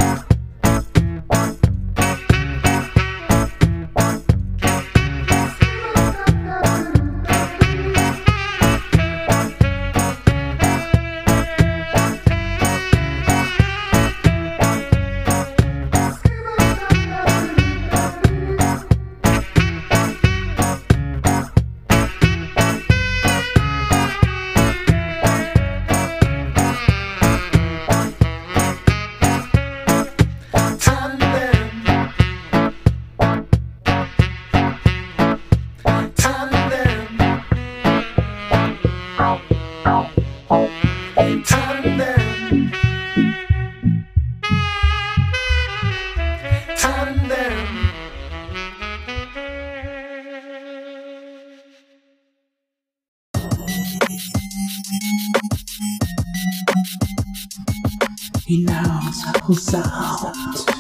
Hinausposaunt.